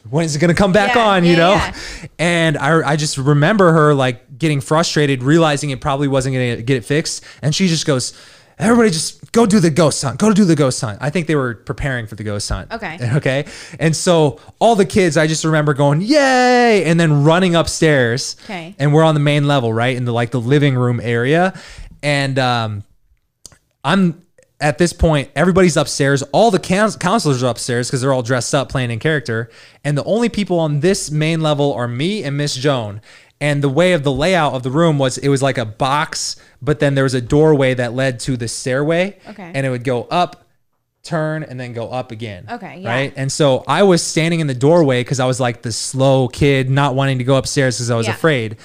when is it going to come back yeah, on, you yeah, know? Yeah. And I, I just remember her like getting frustrated, realizing it probably wasn't going to get it fixed. And she just goes, everybody just go do the ghost hunt. Go do the ghost hunt. I think they were preparing for the ghost hunt. Okay. Okay. And so all the kids, I just remember going, yay. And then running upstairs. Okay. And we're on the main level, right? In the, like the living room area. And um, I'm, at this point, everybody's upstairs. All the counselors are upstairs because they're all dressed up playing in character. And the only people on this main level are me and Miss Joan. And the way of the layout of the room was it was like a box, but then there was a doorway that led to the stairway. Okay. And it would go up, turn, and then go up again. Okay. Yeah. Right. And so I was standing in the doorway because I was like the slow kid, not wanting to go upstairs because I was yeah. afraid.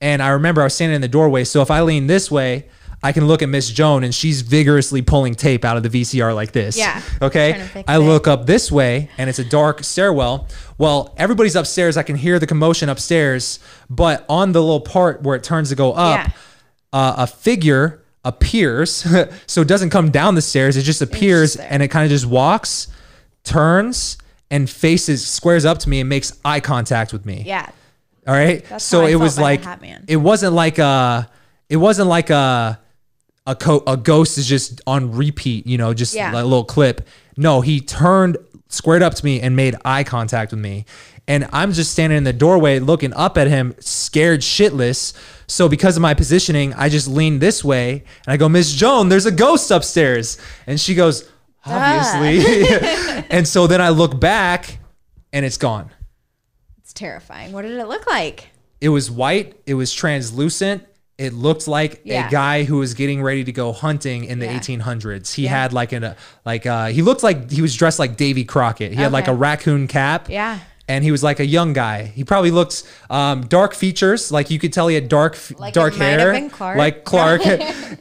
And I remember I was standing in the doorway. So if I lean this way, I can look at Miss Joan, and she's vigorously pulling tape out of the V C R like this. Yeah. Okay. I look up this way, and it's a dark stairwell. Well, everybody's upstairs. I can hear the commotion upstairs, but on the little part where it turns to go up, yeah. uh, a figure appears. So it doesn't come down the stairs. It just appears, and it kind of just walks, turns, and faces, squares up to me and makes eye contact with me. Yeah. All right. That's so it was like, it wasn't like a, it wasn't like a, a, co a ghost is just on repeat, you know, just yeah. like a little clip. No, he turned, squared up to me and made eye contact with me. And I'm just standing in the doorway looking up at him, scared shitless. So because of my positioning, I just lean this way and I go, Miss Joan, there's a ghost upstairs. And she goes, obviously. And so then I look back and it's gone. It's terrifying. What did it look like? It was white. It was translucent. It looked like yeah. a guy who was getting ready to go hunting in the yeah. eighteen hundreds. He yeah. had like an, uh, like, uh, he looked like he was dressed like Davy Crockett. He okay. had like a raccoon cap. Yeah. And he was like a young guy. He probably looked um, dark features. Like you could tell he had dark, like dark hair, been Clark. like Clark.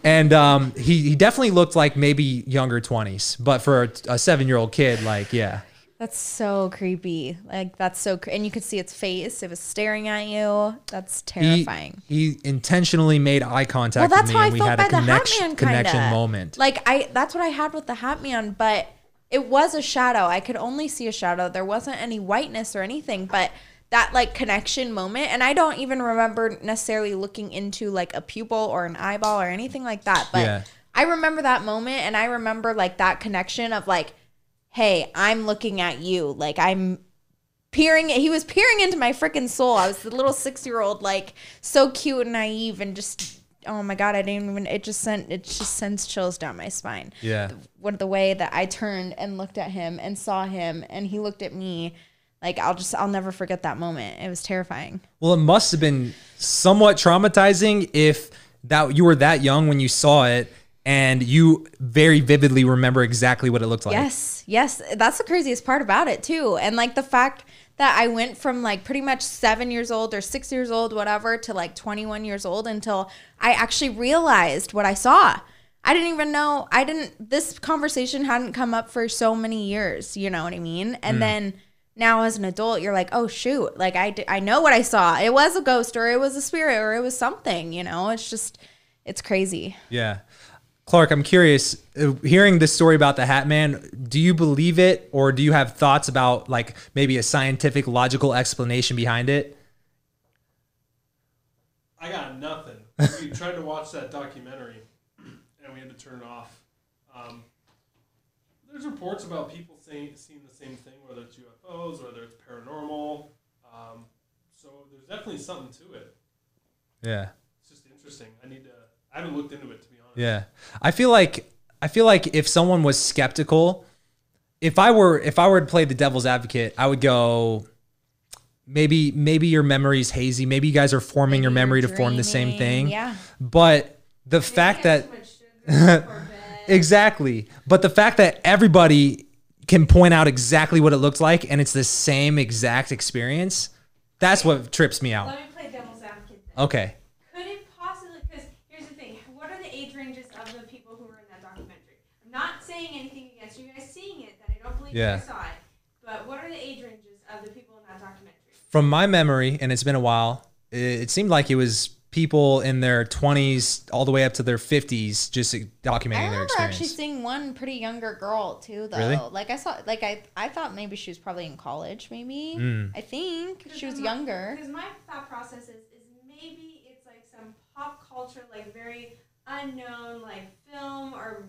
And um, he, he definitely looked like maybe younger twenties, but for a, a seven year old kid, like, yeah. That's so creepy. Like that's so, cre and you could see its face. It was staring at you. That's terrifying. He, he intentionally made eye contact well, with me. Well, that's how I felt by the Hat Man connection moment. Like I, that's what I had with the Hat Man, but it was a shadow. I could only see a shadow. There wasn't any whiteness or anything, but that like connection moment. And I don't even remember necessarily looking into like a pupil or an eyeball or anything like that. But yeah. I remember that moment. And I remember like that connection of like, hey, I'm looking at you. Like I'm peering. He was peering into my freaking soul. I was the little six-year-old, like so cute and naive and just, oh my God, I didn't even, it just sent, it just sends chills down my spine. Yeah. The, what the way that I turned and looked at him and saw him and he looked at me. Like I'll just, I'll never forget that moment. It was terrifying. Well, it must've been somewhat traumatizing if that you were that young when you saw it. And you very vividly remember exactly what it looked like. Yes, yes. That's the craziest part about it too. And like the fact that I went from like pretty much seven years old or six years old, whatever, to like twenty-one years old until I actually realized what I saw. I didn't even know, I didn't, this conversation hadn't come up for so many years, you know what I mean? And mm. then now as an adult, you're like, oh shoot, like I, I know what I saw. It was a ghost or it was a spirit or it was something, you know? It's just, it's crazy. Yeah. Clark, I'm curious, hearing this story about the Hat Man, do you believe it or do you have thoughts about like maybe a scientific, logical explanation behind it? I got nothing. We tried to watch that documentary and we had to turn it off. Um, there's reports about people saying, seeing the same thing, whether it's U F Os, whether it's paranormal. Um, so there's definitely something to it. Yeah. It's just interesting. I need to, I haven't looked into it to be honest. Yeah. I feel like, I feel like if someone was skeptical, if I were, if I were to play the devil's advocate, I would go, maybe, maybe your memory's hazy. Maybe you guys are forming maybe your memory to form the same thing. Yeah. But the maybe fact that, exactly. But the fact that everybody can point out exactly what it looked like and it's the same exact experience. That's what trips me out. Let me play devil's advocate then. Okay. Yeah. I saw it. But what are the age ranges of the people in that documentary? From my memory, and it's been a while, it seemed like it was people in their twenties all the way up to their fifties just documenting their experience. I remember actually seeing one pretty younger girl too though. Really? Like I saw like I I thought maybe she was probably in college maybe. Mm. I think she was my, younger. Because my thought process is is maybe it's like some pop culture like very unknown like film or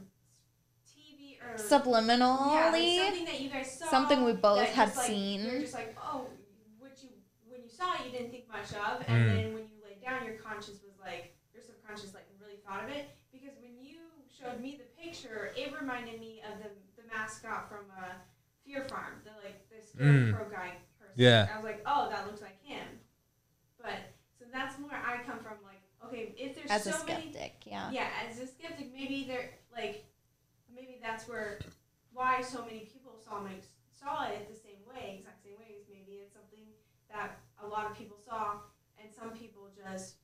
subliminally, yeah, like something that you guys saw, something we both had like, seen. You're just like, oh, what you when you saw it, you didn't think much of, and mm. then when you laid down, your conscious was like, your subconscious like really thought of it. Because when you showed me the picture, it reminded me of the the mascot from uh, Fear Farm, the like the scarecrow mm. guy person. Yeah, I was like, oh, that looks like him. But so that's where I come from. Like, okay, if there's as so a skeptic, many, yeah, yeah, as a skeptic, maybe they're like. Maybe that's where why so many people saw my, saw it the same way, exact same way. Maybe it's something that a lot of people saw, and some people just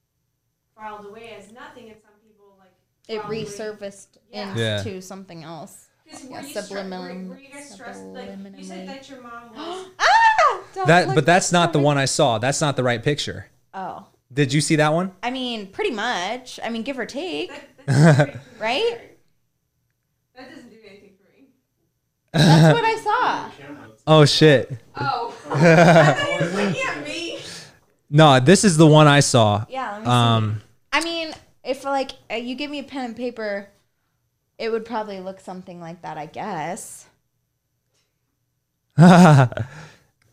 filed away as nothing, and some people like it resurfaced yeah. into yeah. something else. Yeah, subliminal. Were you guys stressed? Like, you said that your mom was. ah, that, but that's not the one I saw. That's not the right picture. Oh. Did you see that one? I mean, pretty much. I mean, give or take. That, right? That doesn't do anything for me. That's what I saw. Oh, shit. Oh. I thought he was looking at me. No, this is the one I saw. Yeah, let me um, see. I mean, if, like, you give me a pen and paper, it would probably look something like that, I guess.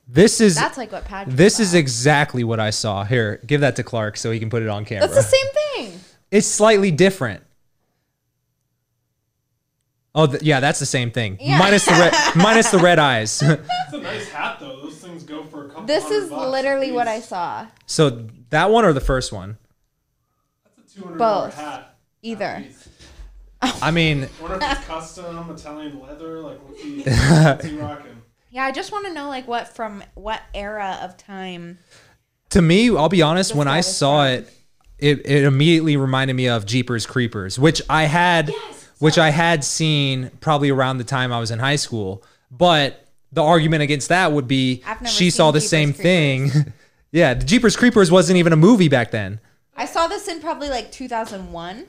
This is that's like what Patrick This saw. Is exactly what I saw. Here, give that to Clark so he can put it on camera. That's the same thing. It's slightly different. Oh th yeah, that's the same thing. Yeah. Minus the red, minus the red eyes. That's a nice hat though. Those things go for a couple. This is bucks, literally what I saw. So that one or the first one? That's a two hundred dollar hat. Either. I mean. I wonder if it's custom Italian leather. Like what's he, what's he rocking? Yeah, I just want to know like what from what era of time. To me, I'll be honest, when I saw it, it, it immediately reminded me of Jeepers Creepers, which I had yes, which I had seen probably around the time I was in high school. But the argument against that would be she saw the Jeepers same Creepers. Thing. Yeah, the Jeepers Creepers wasn't even a movie back then. I saw this in probably like two thousand one.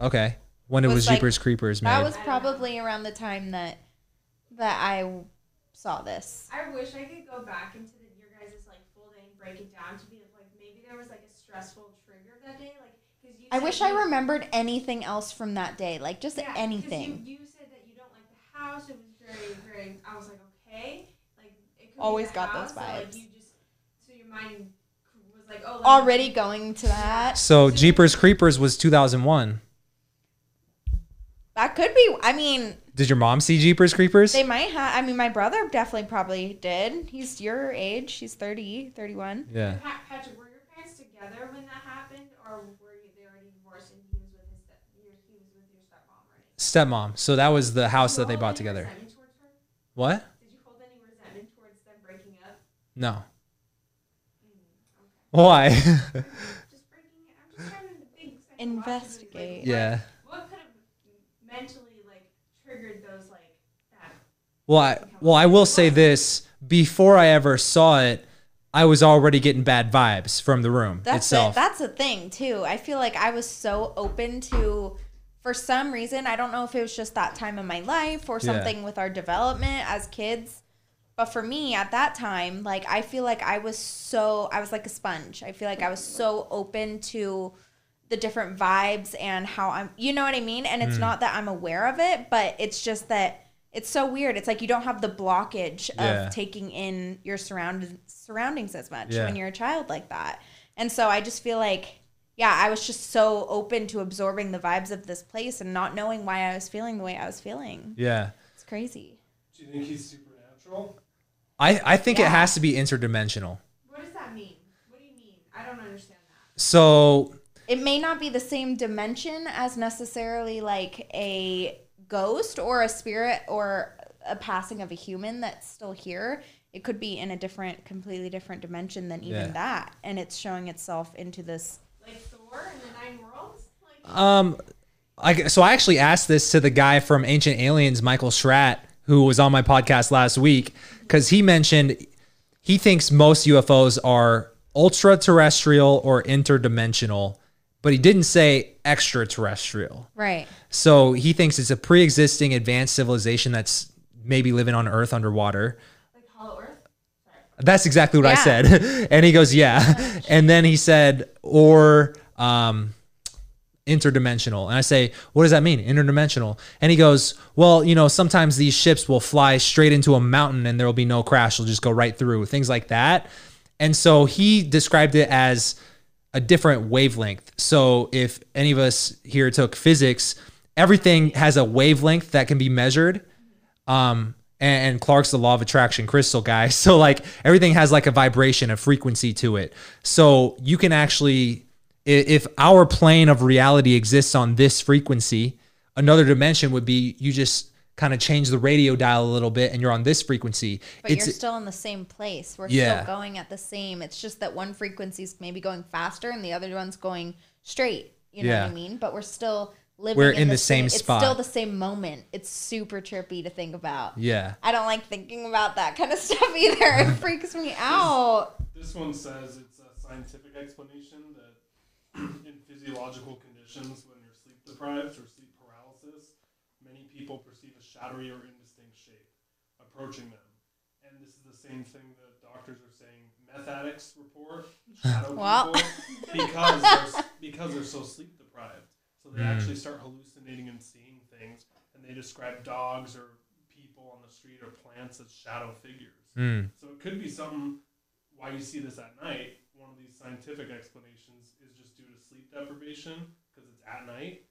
Okay. When it was, was like, Jeepers Creepers made. That was probably around the time that that I saw this. I wish I could go back into the, your guys' like full day and break it down to be like maybe there was like a stressful trigger that day. Like, cause you I wish you, I remembered anything else from that day, like just yeah, anything. You, you said that you don't like the house. It was very, very. I was like, okay, like it could always be got house, those vibes. So, like, you just, so your mind was like, oh, like, already going to that. So, so Jeepers Creepers was two thousand one. That could be. I mean. Did your mom see Jeepers Creepers? They might have. I mean, my brother definitely probably did. He's your age. He's thirty, thirty-one. Yeah. Patrick, were your parents together when that happened? Or were you, they already divorced and he was with his step, he was with your stepmom, right? Stepmom. So that was the house that they bought together. What? Did you hold any resentment towards them breaking up? No. Mm, okay. Why? Just breaking it. I'm just trying to think. Investigate. Yeah. What could have mentally... Those, like, that. Well, I, well, I will say this. Before I ever saw it, I was already getting bad vibes from the room that's itself. It. That's a thing, too. I feel like I was so open to, for some reason, I don't know if it was just that time in my life or something yeah. with our development as kids. But for me, at that time, like, I feel like I was so, I was like a sponge. I feel like I was so open to the different vibes and how I'm, you know what I mean? And it's mm. not that I'm aware of it, but it's just that it's so weird. It's like you don't have the blockage of yeah. taking in your surround, surroundings as much yeah. when you're a child like that. And so I just feel like, yeah, I was just so open to absorbing the vibes of this place and not knowing why I was feeling the way I was feeling. Yeah. It's crazy. Do you think he's supernatural? I, I think yeah. it has to be interdimensional. What does that mean? What do you mean? I don't understand that. So... It may not be the same dimension as necessarily like a ghost or a spirit or a passing of a human that's still here. It could be in a different, completely different dimension than even yeah. that. And it's showing itself into this. Like Thor in the Nine Worlds? Like um, I, so I actually asked this to the guy from Ancient Aliens, Michael Schratt, who was on my podcast last week, because he mentioned he thinks most U F Os are ultra-terrestrial or interdimensional. But he didn't say extraterrestrial. Right. So he thinks it's a pre-existing advanced civilization that's maybe living on Earth underwater. Like hollow Earth? Sorry. That's exactly what yeah. I said. And he goes, yeah. And then he said, or um, interdimensional. And I say, what does that mean, interdimensional? And he goes, well, you know, sometimes these ships will fly straight into a mountain and there will be no crash. They'll just go right through, things like that. And so he described it as... a different wavelength. So if any of us here took physics, everything has a wavelength that can be measured. Um, and, and Clark's the law of attraction crystal guy. So like everything has like a vibration, a frequency to it. So you can actually, if our plane of reality exists on this frequency, another dimension would be you just kind of change the radio dial a little bit and you're on this frequency. But it's, you're still in the same place. We're yeah. still going at the same. It's just that one frequency's maybe going faster and the other one's going straight. You know yeah. what I mean? But we're still living we're in, in the, the same, same spot. It's still the same moment. It's super trippy to think about. Yeah. I don't like thinking about that kind of stuff either. It freaks me out. This, this one says it's a scientific explanation that in physiological conditions, when you're sleep deprived or sleep paralysis, many people perceive a shadowy or indistinct shape approaching them. And this is the same thing that doctors are saying meth addicts report shadow well. people because they're, because they're so sleep deprived. So they mm. actually start hallucinating and seeing things, and they describe dogs or people on the street or plants as shadow figures. Mm. So it could be something why you see this at night. One of these scientific explanations is just due to sleep deprivation because it's at night,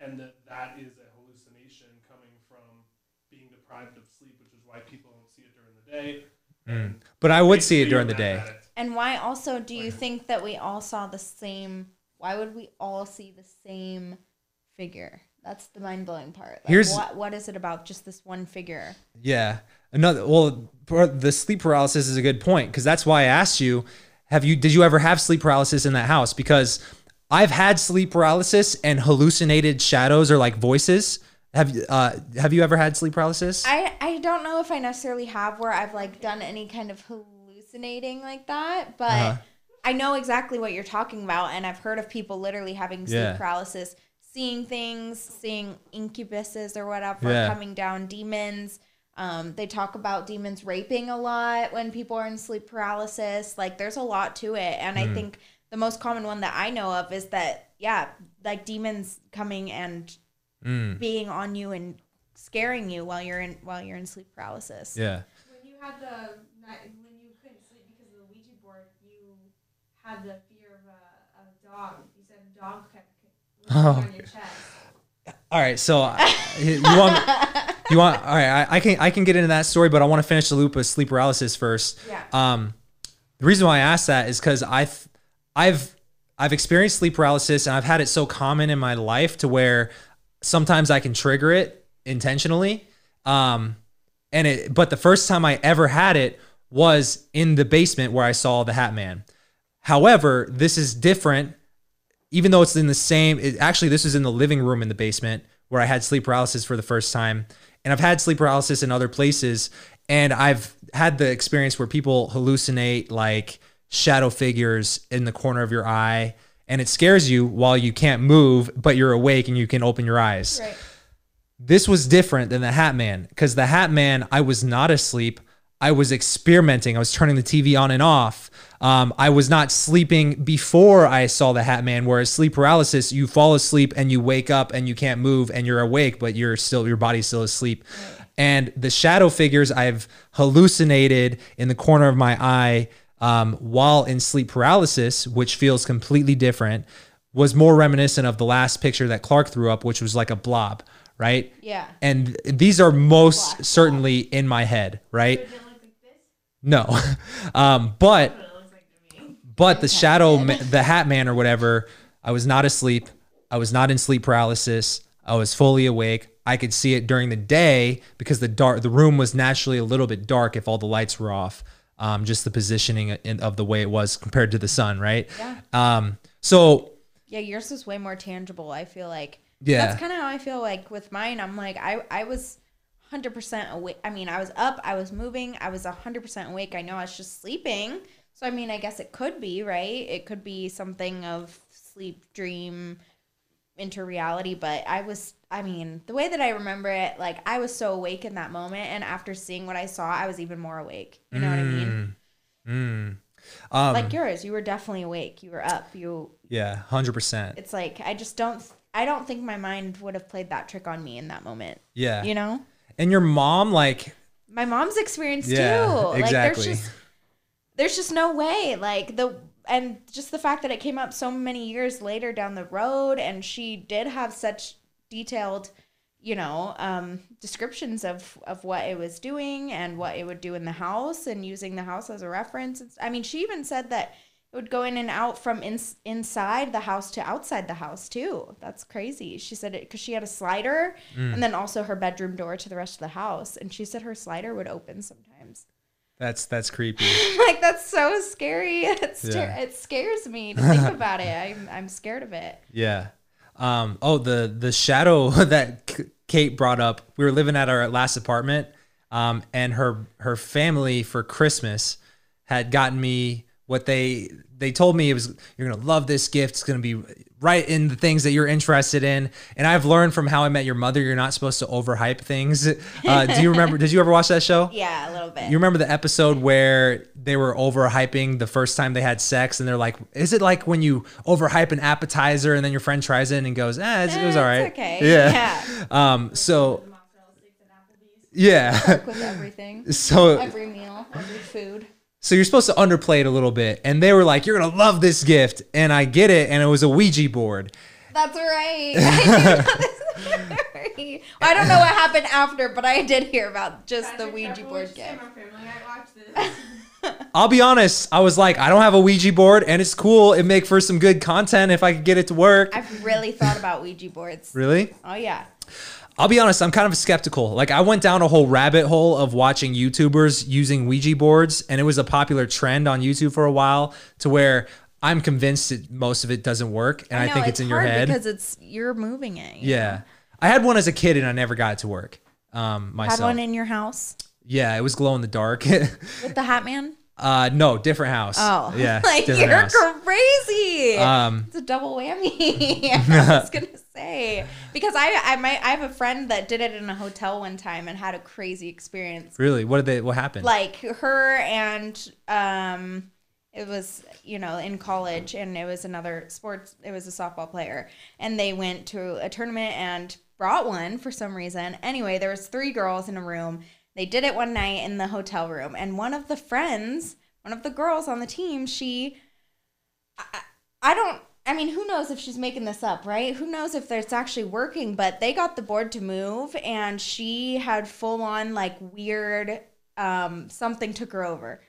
and that that is a hallucination coming from being deprived of sleep, which is why people don't see it during the day. Mm. But I would see it during the day. And why also do you think that we all saw the same... Why would we all see the same figure? That's the mind-blowing part. Like, Here's what, what is it about just this one figure? Yeah. Another. Well, the sleep paralysis is a good point, because that's why I asked you, have you, did you ever have sleep paralysis in that house? Because I've had sleep paralysis and hallucinated shadows or like voices. Have you, uh, have you ever had sleep paralysis? I, I don't know if I necessarily have where I've like done any kind of hallucinating like that, but... Uh-huh. I know exactly what you're talking about, and I've heard of people literally having sleep yeah. paralysis, seeing things, seeing incubuses or whatever yeah. coming down, demons. Um, they talk about demons raping a lot when people are in sleep paralysis. Like, there's a lot to it, and mm. I think the most common one that I know of is that, yeah, like demons coming and mm. being on you and scaring you while you're in while you're in sleep paralysis. Yeah. When you had the when you couldn't sleep because of the Ouija board, you had the fear of a, a dog. You said a dog kept oh. on your chest. All right, so uh, you want you want all right, I, I can I can get into that story, but I want to finish the loop of sleep paralysis first. Yeah. Um the reason why I asked that is cuz I I've, I've I've experienced sleep paralysis, and I've had it so common in my life to where sometimes I can trigger it intentionally. Um and it but the first time I ever had it was in the basement where I saw the Hat Man. However, this is different, even though it's in the same, it, actually this is in the living room in the basement where I had sleep paralysis for the first time. And I've had sleep paralysis in other places. And I've had the experience where people hallucinate like shadow figures in the corner of your eye, and it scares you while you can't move, but you're awake and you can open your eyes. Right. This was different than the Hat Man, because the Hat Man, I was not asleep. I was experimenting. I was turning the T V on and off. Um, I was not sleeping before I saw the Hat Man, whereas sleep paralysis, you fall asleep and you wake up and you can't move and you're awake, but you're still, your body's still asleep. And the shadow figures I've hallucinated in the corner of my eye um, while in sleep paralysis, which feels completely different, was more reminiscent of the last picture that Clark threw up, which was like a blob, right? Yeah. And these are most Black. certainly in my head, right? No, um, but but the shadow, the Hat Man or whatever, I was not asleep. I was not in sleep paralysis. I was fully awake. I could see it during the day because the dark, the room was naturally a little bit dark if all the lights were off. Um, just the positioning of the way it was compared to the sun, right? Yeah. Um, so yeah, yours was way more tangible, I feel like. Yeah. That's kind of how I feel like with mine. I'm like, I I was. one hundred percent awake. I mean, I was up, I was moving, I was one hundred percent awake. I know I was just sleeping. So, I mean, I guess it could be, right? It could be something of sleep, dream, into reality. But I was, I mean, the way that I remember it, like, I was so awake in that moment. And after seeing what I saw, I was even more awake. You know mm. what I mean? Mm. Um, like yours, you were definitely awake. You were up. You Yeah, one hundred percent. It's like, I just don't, I don't think my mind would have played that trick on me in that moment. Yeah. You know? And your mom, like... My mom's experience, yeah, too. Exactly. Like, there's just, there's just no way. Like, the... And just the fact that it came up so many years later down the road, and she did have such detailed, you know, um, descriptions of, of what it was doing and what it would do in the house and using the house as a reference. I mean, she even said that it would go in and out from in, inside the house to outside the house too. That's crazy. She said it because she had a slider mm. and then also her bedroom door to the rest of the house. And she said her slider would open sometimes. That's that's creepy. Like, that's so scary. It's yeah. ter- it scares me to think about it. I'm I'm scared of it. Yeah. Um. Oh, the the shadow that C- Kate brought up. We were living at our last apartment, um, and her her family for Christmas had gotten me. what they they told me, it was, you're going to love this gift. It's going to be right in the things that you're interested in. And I've learned from How I Met Your Mother, you're not supposed to overhype things. Uh, do you remember, did you ever watch that show? Yeah, a little bit. You remember the episode where they were overhyping the first time they had sex, and they're like, is it like when you overhype an appetizer and then your friend tries it and goes, eh, it's, no, it was all right. It's okay. Yeah. yeah. Um, so... Yeah. With everything. So every meal, every food. So you're supposed to underplay it a little bit, and they were like, "You're gonna love this gift," and I get it, and it was a Ouija board. That's right. I, well, I don't know what happened after, but I did hear about just Patrick, the Ouija board gift. I'll be honest, I was like, I don't have a Ouija board, and it's cool. It'd make for some good content if I could get it to work. I've really thought about Ouija boards. Really? Oh yeah. I'll be honest, I'm kind of skeptical. Like, I went down a whole rabbit hole of watching YouTubers using Ouija boards, and it was a popular trend on YouTube for a while, to where I'm convinced that most of it doesn't work, and I, know, I think it's, it's in your head. Because it's, you're moving it. You yeah. Know? I had one as a kid, and I never got it to work um, myself. Had one in your house? Yeah, it was glow in the dark. With the Hat Man? Uh, no, different house. Oh. Yeah, like, you're house. Crazy. Um, it's a double whammy. I was going to say. Because I I might I have a friend that did it in a hotel one time and had a crazy experience. Really? What did they what happened? Like, her and um it was, you know, in college, and it was another sports, it was a softball player, and they went to a tournament and brought one for some reason. Anyway, there was three girls in a room. They did it one night in the hotel room, and one of the friends, one of the girls on the team, she I, I don't I mean, who knows if she's making this up, right? Who knows if it's actually working, but they got the board to move, and she had full on like weird, um, something took her over.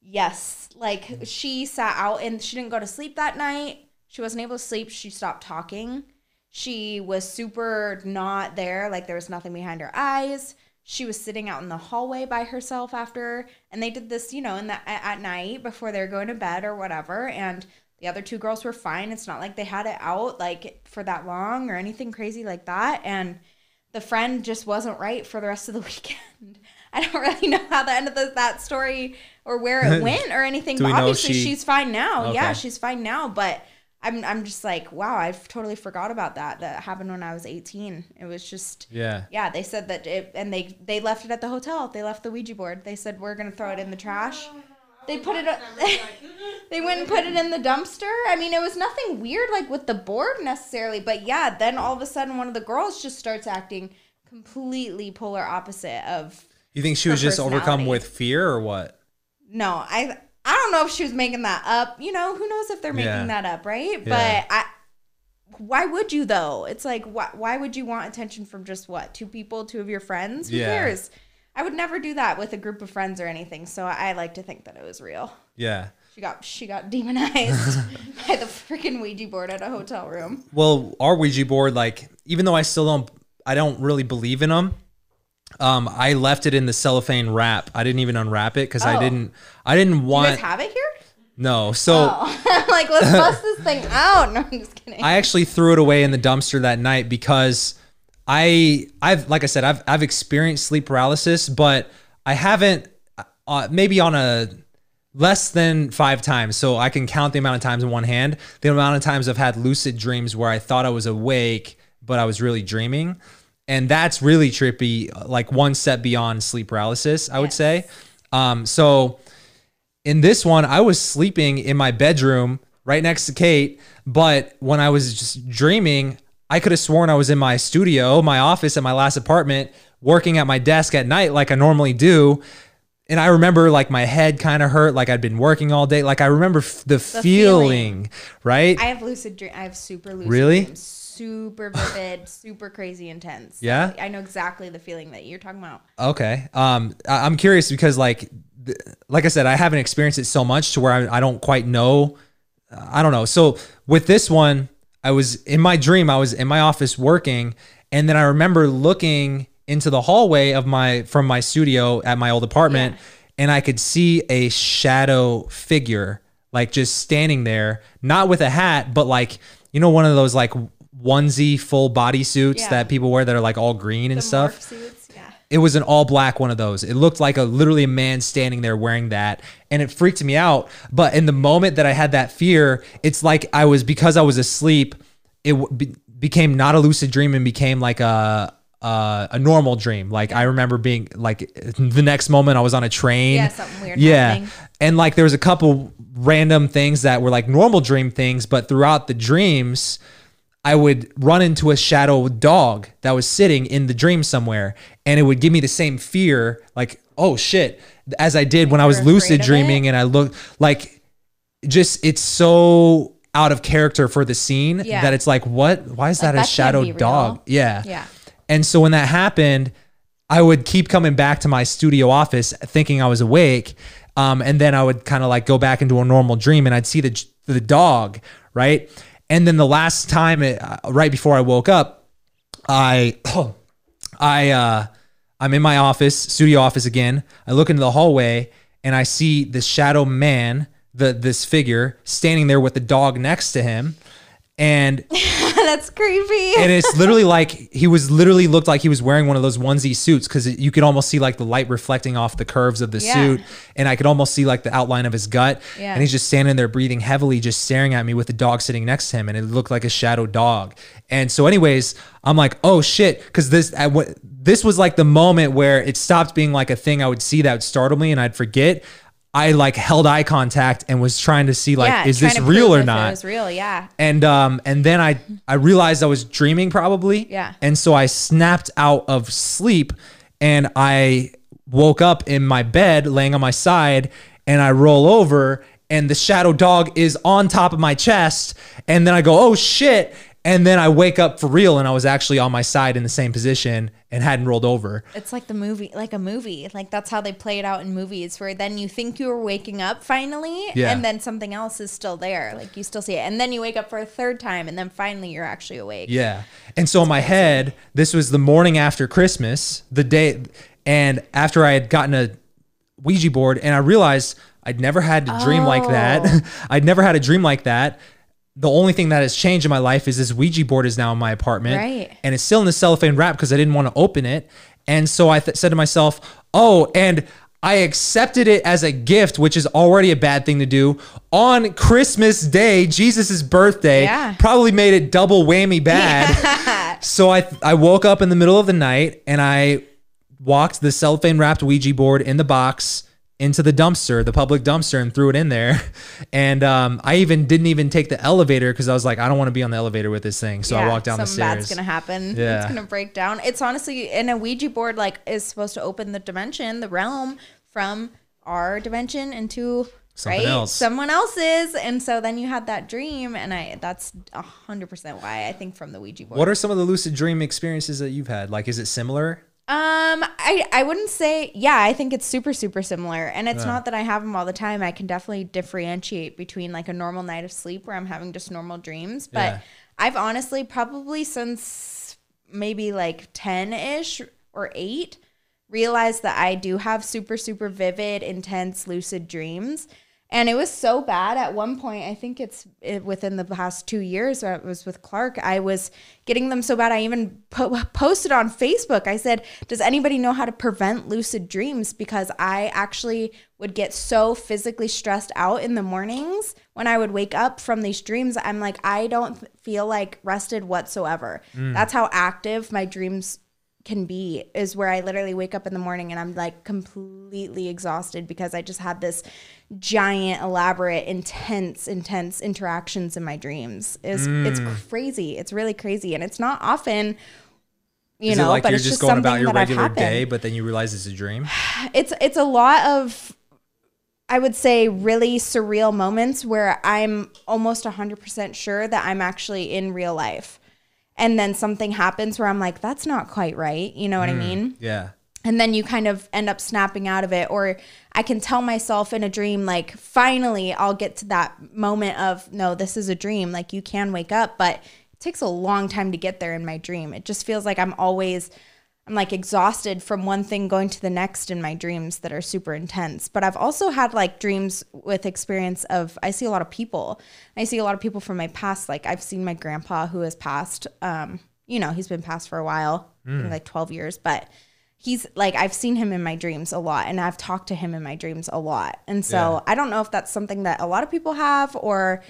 Yes. Like, she sat out and she didn't go to sleep that night. She wasn't able to sleep. She stopped talking. She was super not there. Like, there was nothing behind her eyes. She was sitting out in the hallway by herself after, and they did this, you know, in the, at night before they were going to bed or whatever. And the other two girls were fine. It's not like they had it out like for that long or anything crazy like that. And the friend just wasn't right for the rest of the weekend. I don't really know how the end of the, that story or where it went or anything. But obviously she... she's fine now. Okay. Yeah, she's fine now. But I'm I'm just like, wow, I've totally forgot about that. That happened when I was eighteen. It was just, yeah, yeah. They said that it, and they, they left it at the hotel. They left the Ouija board. They said, we're going to throw it in the trash. They put it, they went and put it in the dumpster. I mean, it was nothing weird, like with the board necessarily, but yeah, then all of a sudden one of the girls just starts acting completely polar opposite of. You think she was just overcome with fear or what? No, I, I don't know if she was making that up. You know, who knows if they're making yeah. that up, right? Yeah. But I, why would you though? It's like, why, why would you want attention from just what? Two people, two of your friends? Who yeah. cares? I would never do that with a group of friends or anything, so I like to think that it was real. Yeah. She got she got demonized by the freaking Ouija board at a hotel room. Well, our Ouija board, like, even though I still don't, I don't really believe in them, um, I left it in the cellophane wrap. I didn't even unwrap it because oh. I didn't, I didn't want. You guys have it here? No, so oh. I'm like, let's bust this thing out. No, I'm just kidding. I actually threw it away in the dumpster that night because. I I've like I said I've I've experienced sleep paralysis, but I haven't uh, maybe on a less than five times, so I can count the amount of times in one hand. The amount of times I've had lucid dreams where I thought I was awake, but I was really dreaming, and that's really trippy, like one step beyond sleep paralysis, I would yes. say. Um, so in this one, I was sleeping in my bedroom right next to Kate, but when I was just dreaming. I could have sworn I was in my studio, my office at my last apartment, working at my desk at night like I normally do. And I remember like my head kind of hurt, like I'd been working all day. Like I remember f the, the feeling, feeling, right? I have lucid dreams. I have super lucid really? dreams. Super vivid, super crazy intense. Yeah? I know exactly the feeling that you're talking about. Okay. Um, I I'm curious because like, like I said, I haven't experienced it so much to where I, I don't quite know. I don't know. So with this one, I was in my dream, I was in my office working, and then I remember looking into the hallway of my from my studio at my old apartment, yeah. and I could see a shadow figure, like just standing there, not with a hat, but like, you know, one of those like onesie full body suits yeah. that people wear that are like all green and the stuff. Morph suits, yeah. It was an all black one of those. It looked like a literally a man standing there wearing that. And it freaked me out. But in the moment that I had that fear, it's like I was, because I was asleep, it be, became not a lucid dream and became like a, Uh, a normal dream. Like I remember being like the next moment I was on a train. Yeah, something weird. Yeah, happening. And like there was a couple random things that were like normal dream things, but throughout the dreams, I would run into a shadow dog that was sitting in the dream somewhere, and it would give me the same fear, like oh shit, as I did when I was lucid dreaming, and I looked like just it's so out of character for the scene yeah. that it's like what? Why is like, that a shadow dog? Yeah. Yeah. And so when that happened, I would keep coming back to my studio office thinking I was awake. Um, and then I would kind of like go back into a normal dream and I'd see the, the dog, right? And then the last time, it, right before I woke up, I, I, uh, I'm in my office, studio office again. I look into the hallway and I see this shadow man, the, this figure standing there with the dog next to him. And that's creepy. And it's literally like he was literally looked like he was wearing one of those onesie suits because you could almost see like the light reflecting off the curves of the yeah. suit. And I could almost see like the outline of his gut. Yeah. And he's just standing there breathing heavily, just staring at me with the dog sitting next to him. And it looked like a shadow dog. And so anyways, I'm like, oh shit. Because this I w- this was like the moment where it stopped being like a thing I would see that would startle me and I'd forget. I like held eye contact and was trying to see like, yeah, is this real or not? It was real, yeah. And um, and then I I realized I was dreaming probably. Yeah. And so I snapped out of sleep and I woke up in my bed, laying on my side, and I roll over and the shadow dog is on top of my chest. And then I go, oh shit. And then I wake up for real and I was actually on my side in the same position and hadn't rolled over. It's like the movie, like a movie. Like that's how they play it out in movies where then you think you were waking up finally yeah. and then something else is still there. Like you still see it. And then you wake up for a third time and then finally you're actually awake. Yeah. And so that's in my crazy. Head, this was the morning after Christmas, the day, and after I had gotten a Ouija board and I realized I'd never had a dream oh. like that. I'd never had a dream like that. The only thing that has changed in my life is this Ouija board is now in my apartment right. and it's still in the cellophane wrap because I didn't want to open it. And so I th- said to myself, oh, and I accepted it as a gift, which is already a bad thing to do on Christmas Day, Jesus's birthday, yeah. probably made it double whammy bad. Yeah. So I, I woke up in the middle of the night and I walked the cellophane wrapped Ouija board in the box into the dumpster, the public dumpster, and threw it in there. And um, I even didn't even take the elevator because I was like, I don't want to be on the elevator with this thing. So yeah, I walked down the stairs. Something bad's going to happen. Yeah. It's going to break down. It's honestly, and a Ouija board like is supposed to open the dimension, the realm from our dimension into something right? else. Someone else's. And so then you had that dream. And I that's one hundred percent why I think from the Ouija board. What are some of the lucid dream experiences that you've had? Like, is it similar? Um, I, I wouldn't say, yeah, I think it's super, super similar. And it's yeah. not that I have them all the time. I can definitely differentiate between like a normal night of sleep where I'm having just normal dreams. But yeah. I've honestly probably since maybe like ten-ish or eight realized that I do have super, super vivid, intense, lucid dreams. And it was so bad at one point, I think it's it, within the past two years I was with Clark, I was getting them so bad I even po- posted on Facebook. I said, does anybody know how to prevent lucid dreams? Because I actually would get so physically stressed out in the mornings when I would wake up from these dreams. I'm like, I don't feel like rested whatsoever. Mm. That's how active my dreams can be, is where I literally wake up in the morning and I'm like completely exhausted because I just had this giant, elaborate, intense, intense interactions in my dreams. It's, mm. it's crazy. It's really crazy. And it's not often, you Is know, it like but you're it's just, just going about your regular day, but then you realize it's a dream. It's, it's a lot of, I would say, really surreal moments where I'm almost one hundred percent sure that I'm actually in real life. And then something happens where I'm like, that's not quite right. You know what mm, I mean? Yeah. And then you kind of end up snapping out of it. Or I can tell myself in a dream, like, finally, I'll get to that moment of, no, this is a dream. Like, you can wake up, but it takes a long time to get there in my dream. It just feels like I'm always, I'm like exhausted from one thing going to the next in my dreams that are super intense. But I've also had like dreams with experience of, I see a lot of people. I see a lot of people from my past. Like I've seen my grandpa who has passed, um, you know, he's been passed for a while, mm. like twelve years, but he's like, I've seen him in my dreams a lot, and I've talked to him in my dreams a lot. And so yeah. I don't know if that's something that a lot of people have, or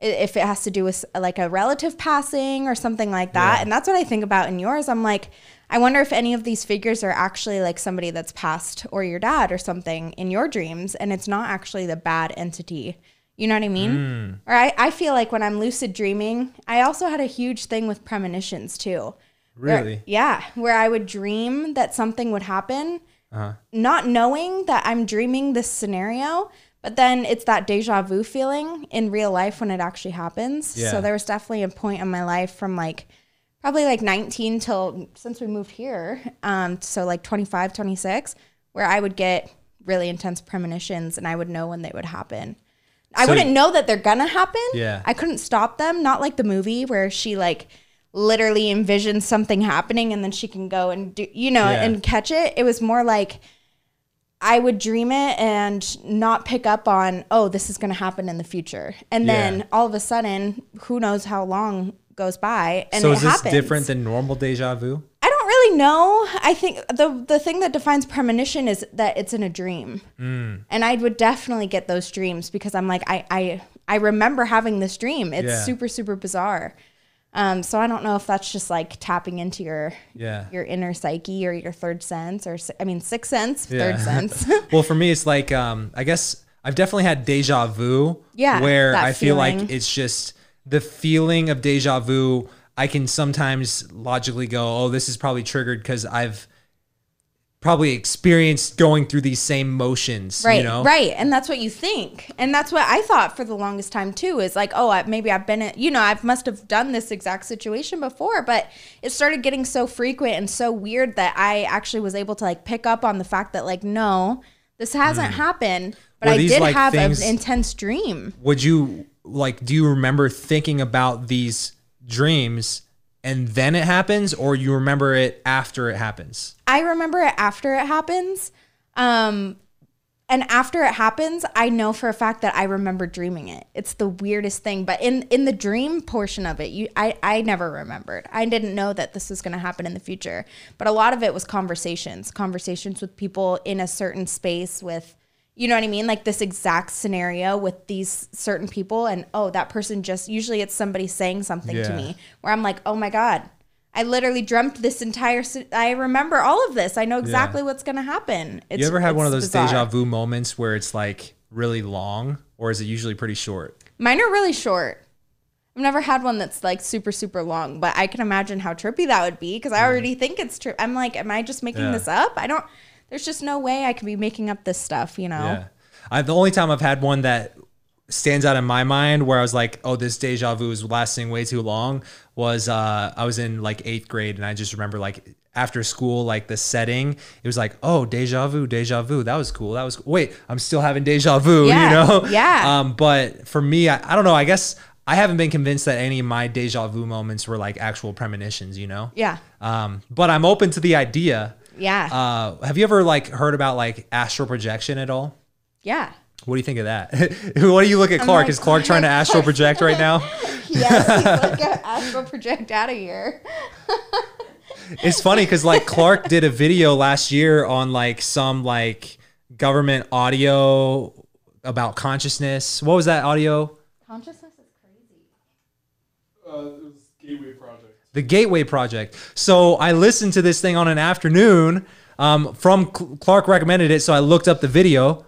if it has to do with like a relative passing or something like that. Yeah. And that's what I think about in yours. I'm like, I wonder if any of these figures are actually like somebody that's passed, or your dad or something in your dreams, and it's not actually the bad entity. You know what I mean? Mm. Or I, I feel like when I'm lucid dreaming, I also had a huge thing with premonitions too. Really? Where, yeah. Where I would dream that something would happen, uh-huh. not knowing that I'm dreaming this scenario, but then it's that deja vu feeling in real life when it actually happens. Yeah. So there was definitely a point in my life from like, probably like nineteen till since we moved here. Um, so like twenty-five, twenty-six, where I would get really intense premonitions and I would know when they would happen. So I wouldn't know that they're gonna happen. Yeah. I couldn't stop them. Not like the movie where she like literally envisions something happening and then she can go and do, you know, yeah. and catch it. It was more like I would dream it and not pick up on, oh, this is gonna happen in the future. And yeah. then all of a sudden, who knows how long goes by and so it happens. So is this different than normal deja vu? I don't really know. I think the the thing that defines premonition is that it's in a dream. Mm. And I would definitely get those dreams because I'm like, I I, I remember having this dream. It's yeah. super, super bizarre. Um, so I don't know if that's just like tapping into your yeah. your inner psyche or your third sense or, I mean, sixth sense, yeah. third sense. Well, for me, it's like, um, I guess I've definitely had deja vu yeah, where I feel feeling. Like it's just the feeling of deja vu. I can sometimes logically go, oh, this is probably triggered because I've probably experienced going through these same motions. Right, you know? Right. And that's what you think. And that's what I thought for the longest time too, is like, oh, I, maybe I've been, in, you know, I must have done this exact situation before, but it started getting so frequent and so weird that I actually was able to like pick up on the fact that like, no, this hasn't mm. happened, but Were I these, did like, have things, an intense dream. Would you like, do you remember thinking about these dreams and then it happens, or you remember it after it happens? I remember it after it happens. Um, and after it happens, I know for a fact that I remember dreaming it. It's the weirdest thing. But in, in the dream portion of it, you, I, I never remembered. I didn't know that this was going to happen in the future. But a lot of it was conversations, conversations with people in a certain space with, you know what I mean? Like this exact scenario with these certain people. And, oh, that person just, usually it's somebody saying something yeah. to me where I'm like, oh my God, I literally dreamt this entire, I remember all of this. I know exactly yeah. what's going to happen. It's, you ever had one of those bizarre deja vu moments where it's like really long, or is it usually pretty short? Mine are really short. I've never had one that's like super, super long, but I can imagine how trippy that would be because I already mm. think it's trippy. I'm like, am I just making yeah. this up? I don't. There's just no way I could be making up this stuff, you know? Yeah. I, the only time I've had one that stands out in my mind where I was like, oh, this deja vu is lasting way too long was uh, I was in like eighth grade. And I just remember like after school, like the setting, it was like, oh, deja vu, deja vu. That was cool. That was, wait, I'm still having deja vu, yeah, you know? Yeah. Um, but for me, I, I don't know. I guess I haven't been convinced that any of my deja vu moments were like actual premonitions, you know? Yeah. Um, but I'm open to the idea. Yeah. Uh, have you ever like heard about like astral projection at all? Yeah. What do you think of that? What do you look at Clark? Like, is Clark trying to astral project right now? Yes, he's looking at astral project out of here. It's funny because like Clark did a video last year on like some like government audio about consciousness. What was that audio? Consciousness is crazy. Uh, it was Gateway Project. The Gateway Project. So I listened to this thing on an afternoon um, from Cl- Clark recommended it. So I looked up the video,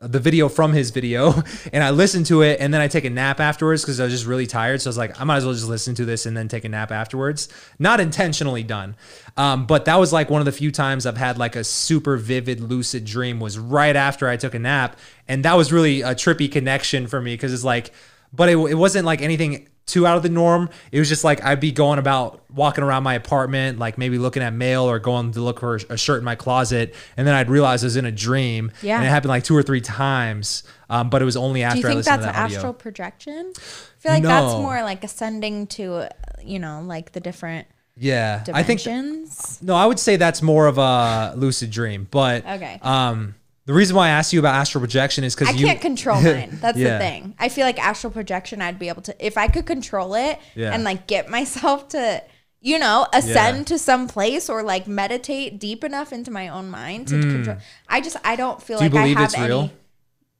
the video from his video, and I listened to it. And then I take a nap afterwards because I was just really tired. So I was like, I might as well just listen to this and then take a nap afterwards. Not intentionally done. Um, but that was like one of the few times I've had like a super vivid lucid dream was right after I took a nap. And that was really a trippy connection for me because it's like, but it, it wasn't like anything too out of the norm. It was just like I'd be going about walking around my apartment, like maybe looking at mail or going to look for a shirt in my closet. And then I'd realize I was in a dream. Yeah. And it happened like two or three times. Um, but it was only after I listened to that audio. Do you think that's astral projection? I feel like no. that's more like ascending to, you know, like the different yeah. dimensions. I think, no, I would say that's more of a lucid dream. But okay. um, the reason why I asked you about astral projection is because you can't control mine. That's yeah. the thing. I feel like astral projection, I'd be able to, if I could control it yeah. and like get myself to, you know, ascend yeah. to some place or like meditate deep enough into my own mind to mm. control. I just, I don't feel Do like I have it's any. Real?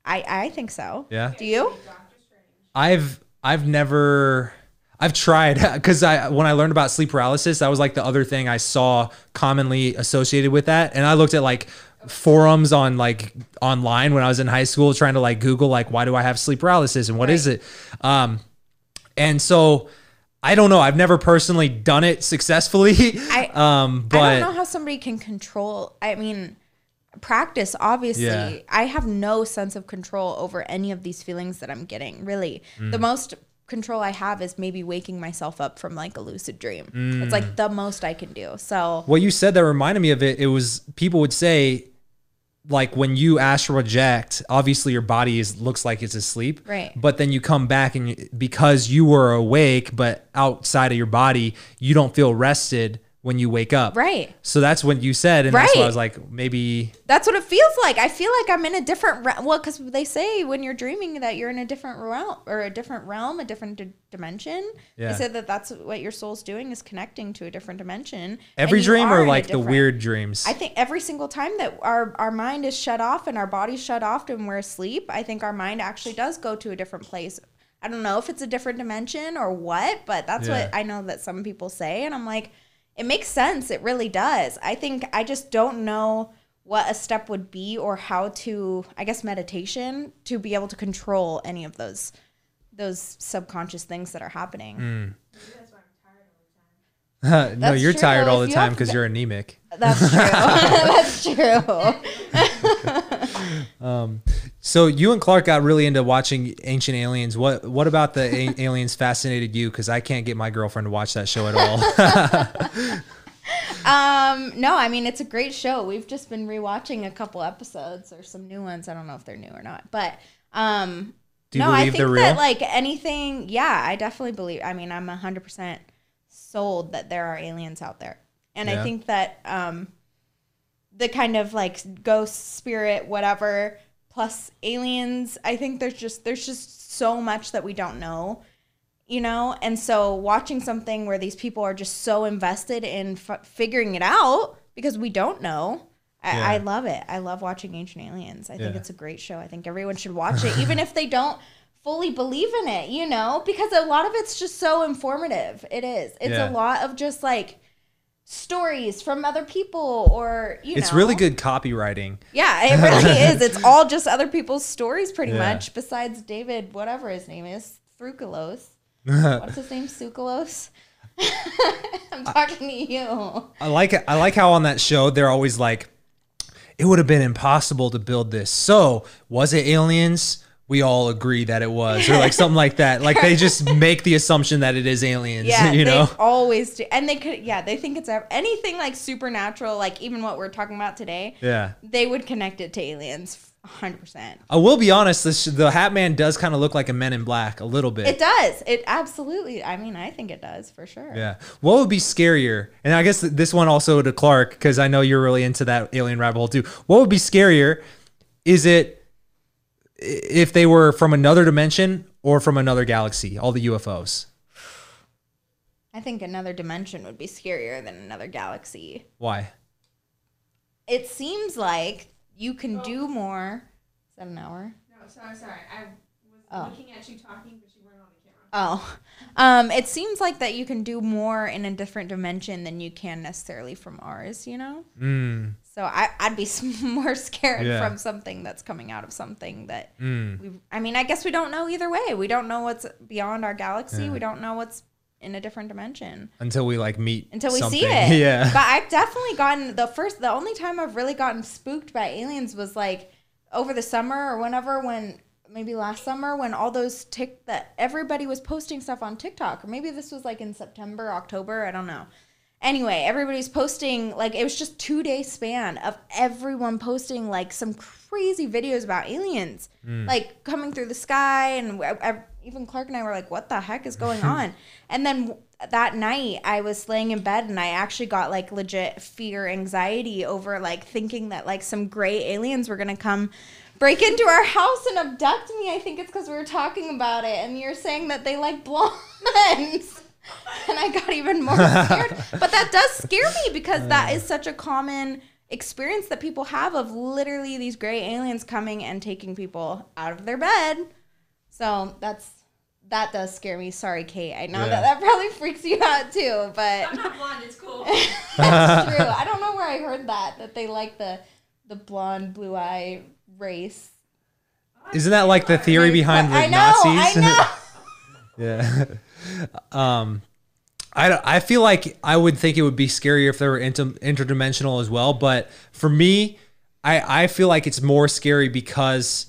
I, I think so. Yeah. Do you? I've, I've never, I've tried because I, when I learned about sleep paralysis, that was like the other thing I saw commonly associated with that. And I looked at like forums on like online when I was in high school, trying to like Google, like, why do I have sleep paralysis and what right. is it? Um, and so I don't know. I've never personally done it successfully. I, um, but I don't know how somebody can control. I mean, practice, obviously. Yeah. I have no sense of control over any of these feelings that I'm getting, really. Mm. The most control I have is maybe waking myself up from like a lucid dream. Mm. It's like the most I can do. So what you said that reminded me of it. It was people would say, like when you astral project, obviously your body is looks like it's asleep, right? But then you come back and you, because you were awake, but outside of your body, you don't feel rested when you wake up. Right. So that's what you said. And right. that's why I was like, maybe that's what it feels like. I feel like I'm in a different realm. Well, cause they say when you're dreaming that you're in a different realm or a different realm, a different d dimension. Yeah. They said that that's what your soul's doing is connecting to a different dimension. Every dream or like the weird dreams? I think every single time that our, our mind is shut off and our body's shut off and we're asleep, I think our mind actually does go to a different place. I don't know if it's a different dimension or what, but that's yeah. what I know that some people say. And I'm like, it makes sense. It really does. I think I just don't know what a step would be or how to, I guess, meditation to be able to control any of those those subconscious things that are happening. Mm. That's why I'm tired all the time. No, you're true. tired all if the time because you're anemic. That's true. That's true. um, so you and Clark got really into watching Ancient Aliens. What What about the a Aliens fascinated you? Because I can't get my girlfriend to watch that show at all. um, no, I mean, it's a great show. We've just been rewatching a couple episodes or some new ones. I don't know if they're new or not. But um, do you no, believe I think they're real? That like anything, yeah, I definitely believe. I mean, I'm one hundred percent sold that there are aliens out there. And yeah. I think that um, the kind of like ghost spirit, whatever, plus aliens, I think there's just there's just so much that we don't know, you know? And so watching something where these people are just so invested in f figuring it out because we don't know, I, yeah. I love it. I love watching Ancient Aliens. I yeah. think it's a great show. I think everyone should watch it, even if they don't fully believe in it, you know? Because a lot of it's just so informative. It is. It's yeah. a lot of just like stories from other people or, you know. It's really good copywriting. Yeah, it really is. It's all just other people's stories pretty yeah. much, besides David, whatever his name is, Thrukalos. What's his name, Sukalos? I'm talking I, to you. I like it. I like how on that show, they're always like, it would have been impossible to build this. So was it aliens? We all agree that it was, or like something like that. Like they just make the assumption that it is aliens, yeah, you know? They always do. And they could, yeah, they think it's anything like supernatural, like even what we're talking about today. Yeah. They would connect it to aliens one hundred percent. I will be honest. This, the Hat Man does kind of look like a Men in Black a little bit. It does. It absolutely. I mean, I think it does for sure. Yeah. What would be scarier? And I guess this one also to Clark, because I know you're really into that alien rabbit hole too. What would be scarier? Is it, if they were from another dimension or from another galaxy, all the U F Os? I think another dimension would be scarier than another galaxy. Why? It seems like you can oh. do more. Is that an hour? No, so I'm sorry. I was oh. looking at you talking, but you weren't on the camera. Oh. Um, it seems like that you can do more in a different dimension than you can necessarily from ours, you know? Mm. So I, I'd be more scared yeah. from something that's coming out of something that mm. we, I mean, I guess we don't know either way. We don't know what's beyond our galaxy. Yeah. We don't know what's in a different dimension until we like meet until we something. see it. Yeah. But I've definitely gotten the first, the only time I've really gotten spooked by aliens was like over the summer or whenever, when maybe last summer when all those tick that everybody was posting stuff on TikTok, or maybe this was like in September, October. I don't know. Anyway, everybody's posting, like, it was just two-day span of everyone posting, like, some crazy videos about aliens, mm. like, coming through the sky, and I, I, even Clark and I were like, what the heck is going on? And then that night, I was laying in bed, and I actually got, like, legit fear, anxiety over, like, thinking that, like, some gray aliens were gonna come break into our house and abduct me. I think it's because we were talking about it, and you're saying that they like blondes. And I got even more scared. But that does scare me, because that is such a common experience that people have of literally these gray aliens coming and taking people out of their bed. So that's, that does scare me. Sorry, Kate. I know yeah. that that probably freaks you out too, but I'm not blonde. It's cool. That's true. I don't know where I heard that, that they like the, the blonde blue eye race. Isn't that like the theory behind the like, Nazis? I know. Yeah. Um, I, don't, I feel like I would think it would be scarier if they were inter interdimensional as well. But for me, I, I feel like it's more scary because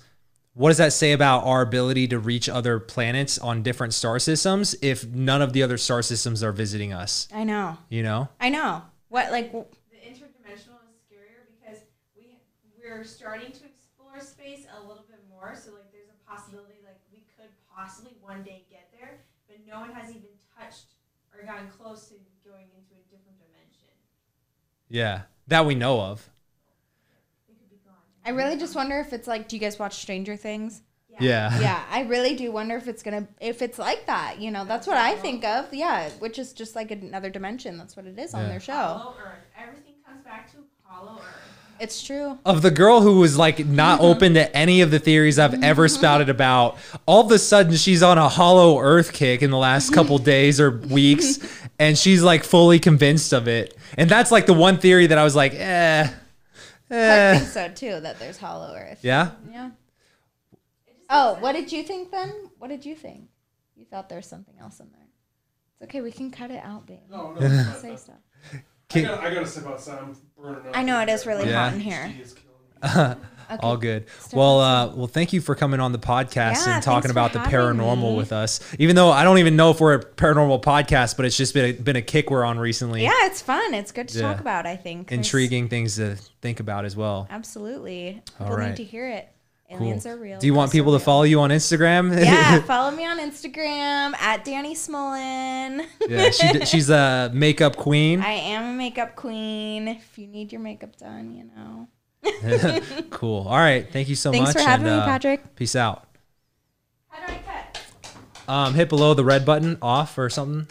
what does that say about our ability to reach other planets on different star systems if none of the other star systems are visiting us? I know. You know? I know. What, like... The interdimensional is scarier because we, we're starting to explore space a little bit more. So, like, there's a possibility, like, we could possibly one day get there, but no one has even touched or gotten close to going into a different dimension. Yeah, that we know of. I really just wonder if it's like, do you guys watch Stranger Things? Yeah. Yeah, yeah, I really do wonder if it's gonna, if it's like that, you know, that's what I think of. Yeah, which is just like another dimension. That's what it is yeah. on their show. Hollow Earth. Everything comes back to Hollow Earth. It's true. Of the girl who was like not mm-hmm. open to any of the theories I've mm-hmm. ever spouted about, all of a sudden she's on a Hollow Earth kick in the last couple days or weeks, and she's like fully convinced of it. And that's like the one theory that I was like, eh. I think so too, that there's Hollow Earth. Yeah? Yeah. Oh, what did you think then? What did you think? You thought there was something else in there. It's okay, we can cut it out, babe. No, no. Say stuff. I gotta, I gotta step outside. I'm burning up. I know, it is really yeah. hot in here. Okay. All good. Well, uh, well, thank you for coming on the podcast yeah, and talking about the paranormal me. with us. Even though I don't even know if we're a paranormal podcast, but it's just been a, been a kick we're on recently. Yeah, it's fun. It's good to yeah. talk about, I think. Intriguing things to think about as well. Absolutely. All people right. need to hear it. Aliens cool. are real. Do you want people to follow you on Instagram? Yeah, follow me on Instagram at Dani Smolin. Yeah, she, she's a makeup queen. I am a makeup queen. If you need your makeup done, you know. Cool. All right. Thank you so Thanks much. Thanks for having and, uh, me, Patrick. Peace out. How do I cut? Um, hit below the red button, off or something.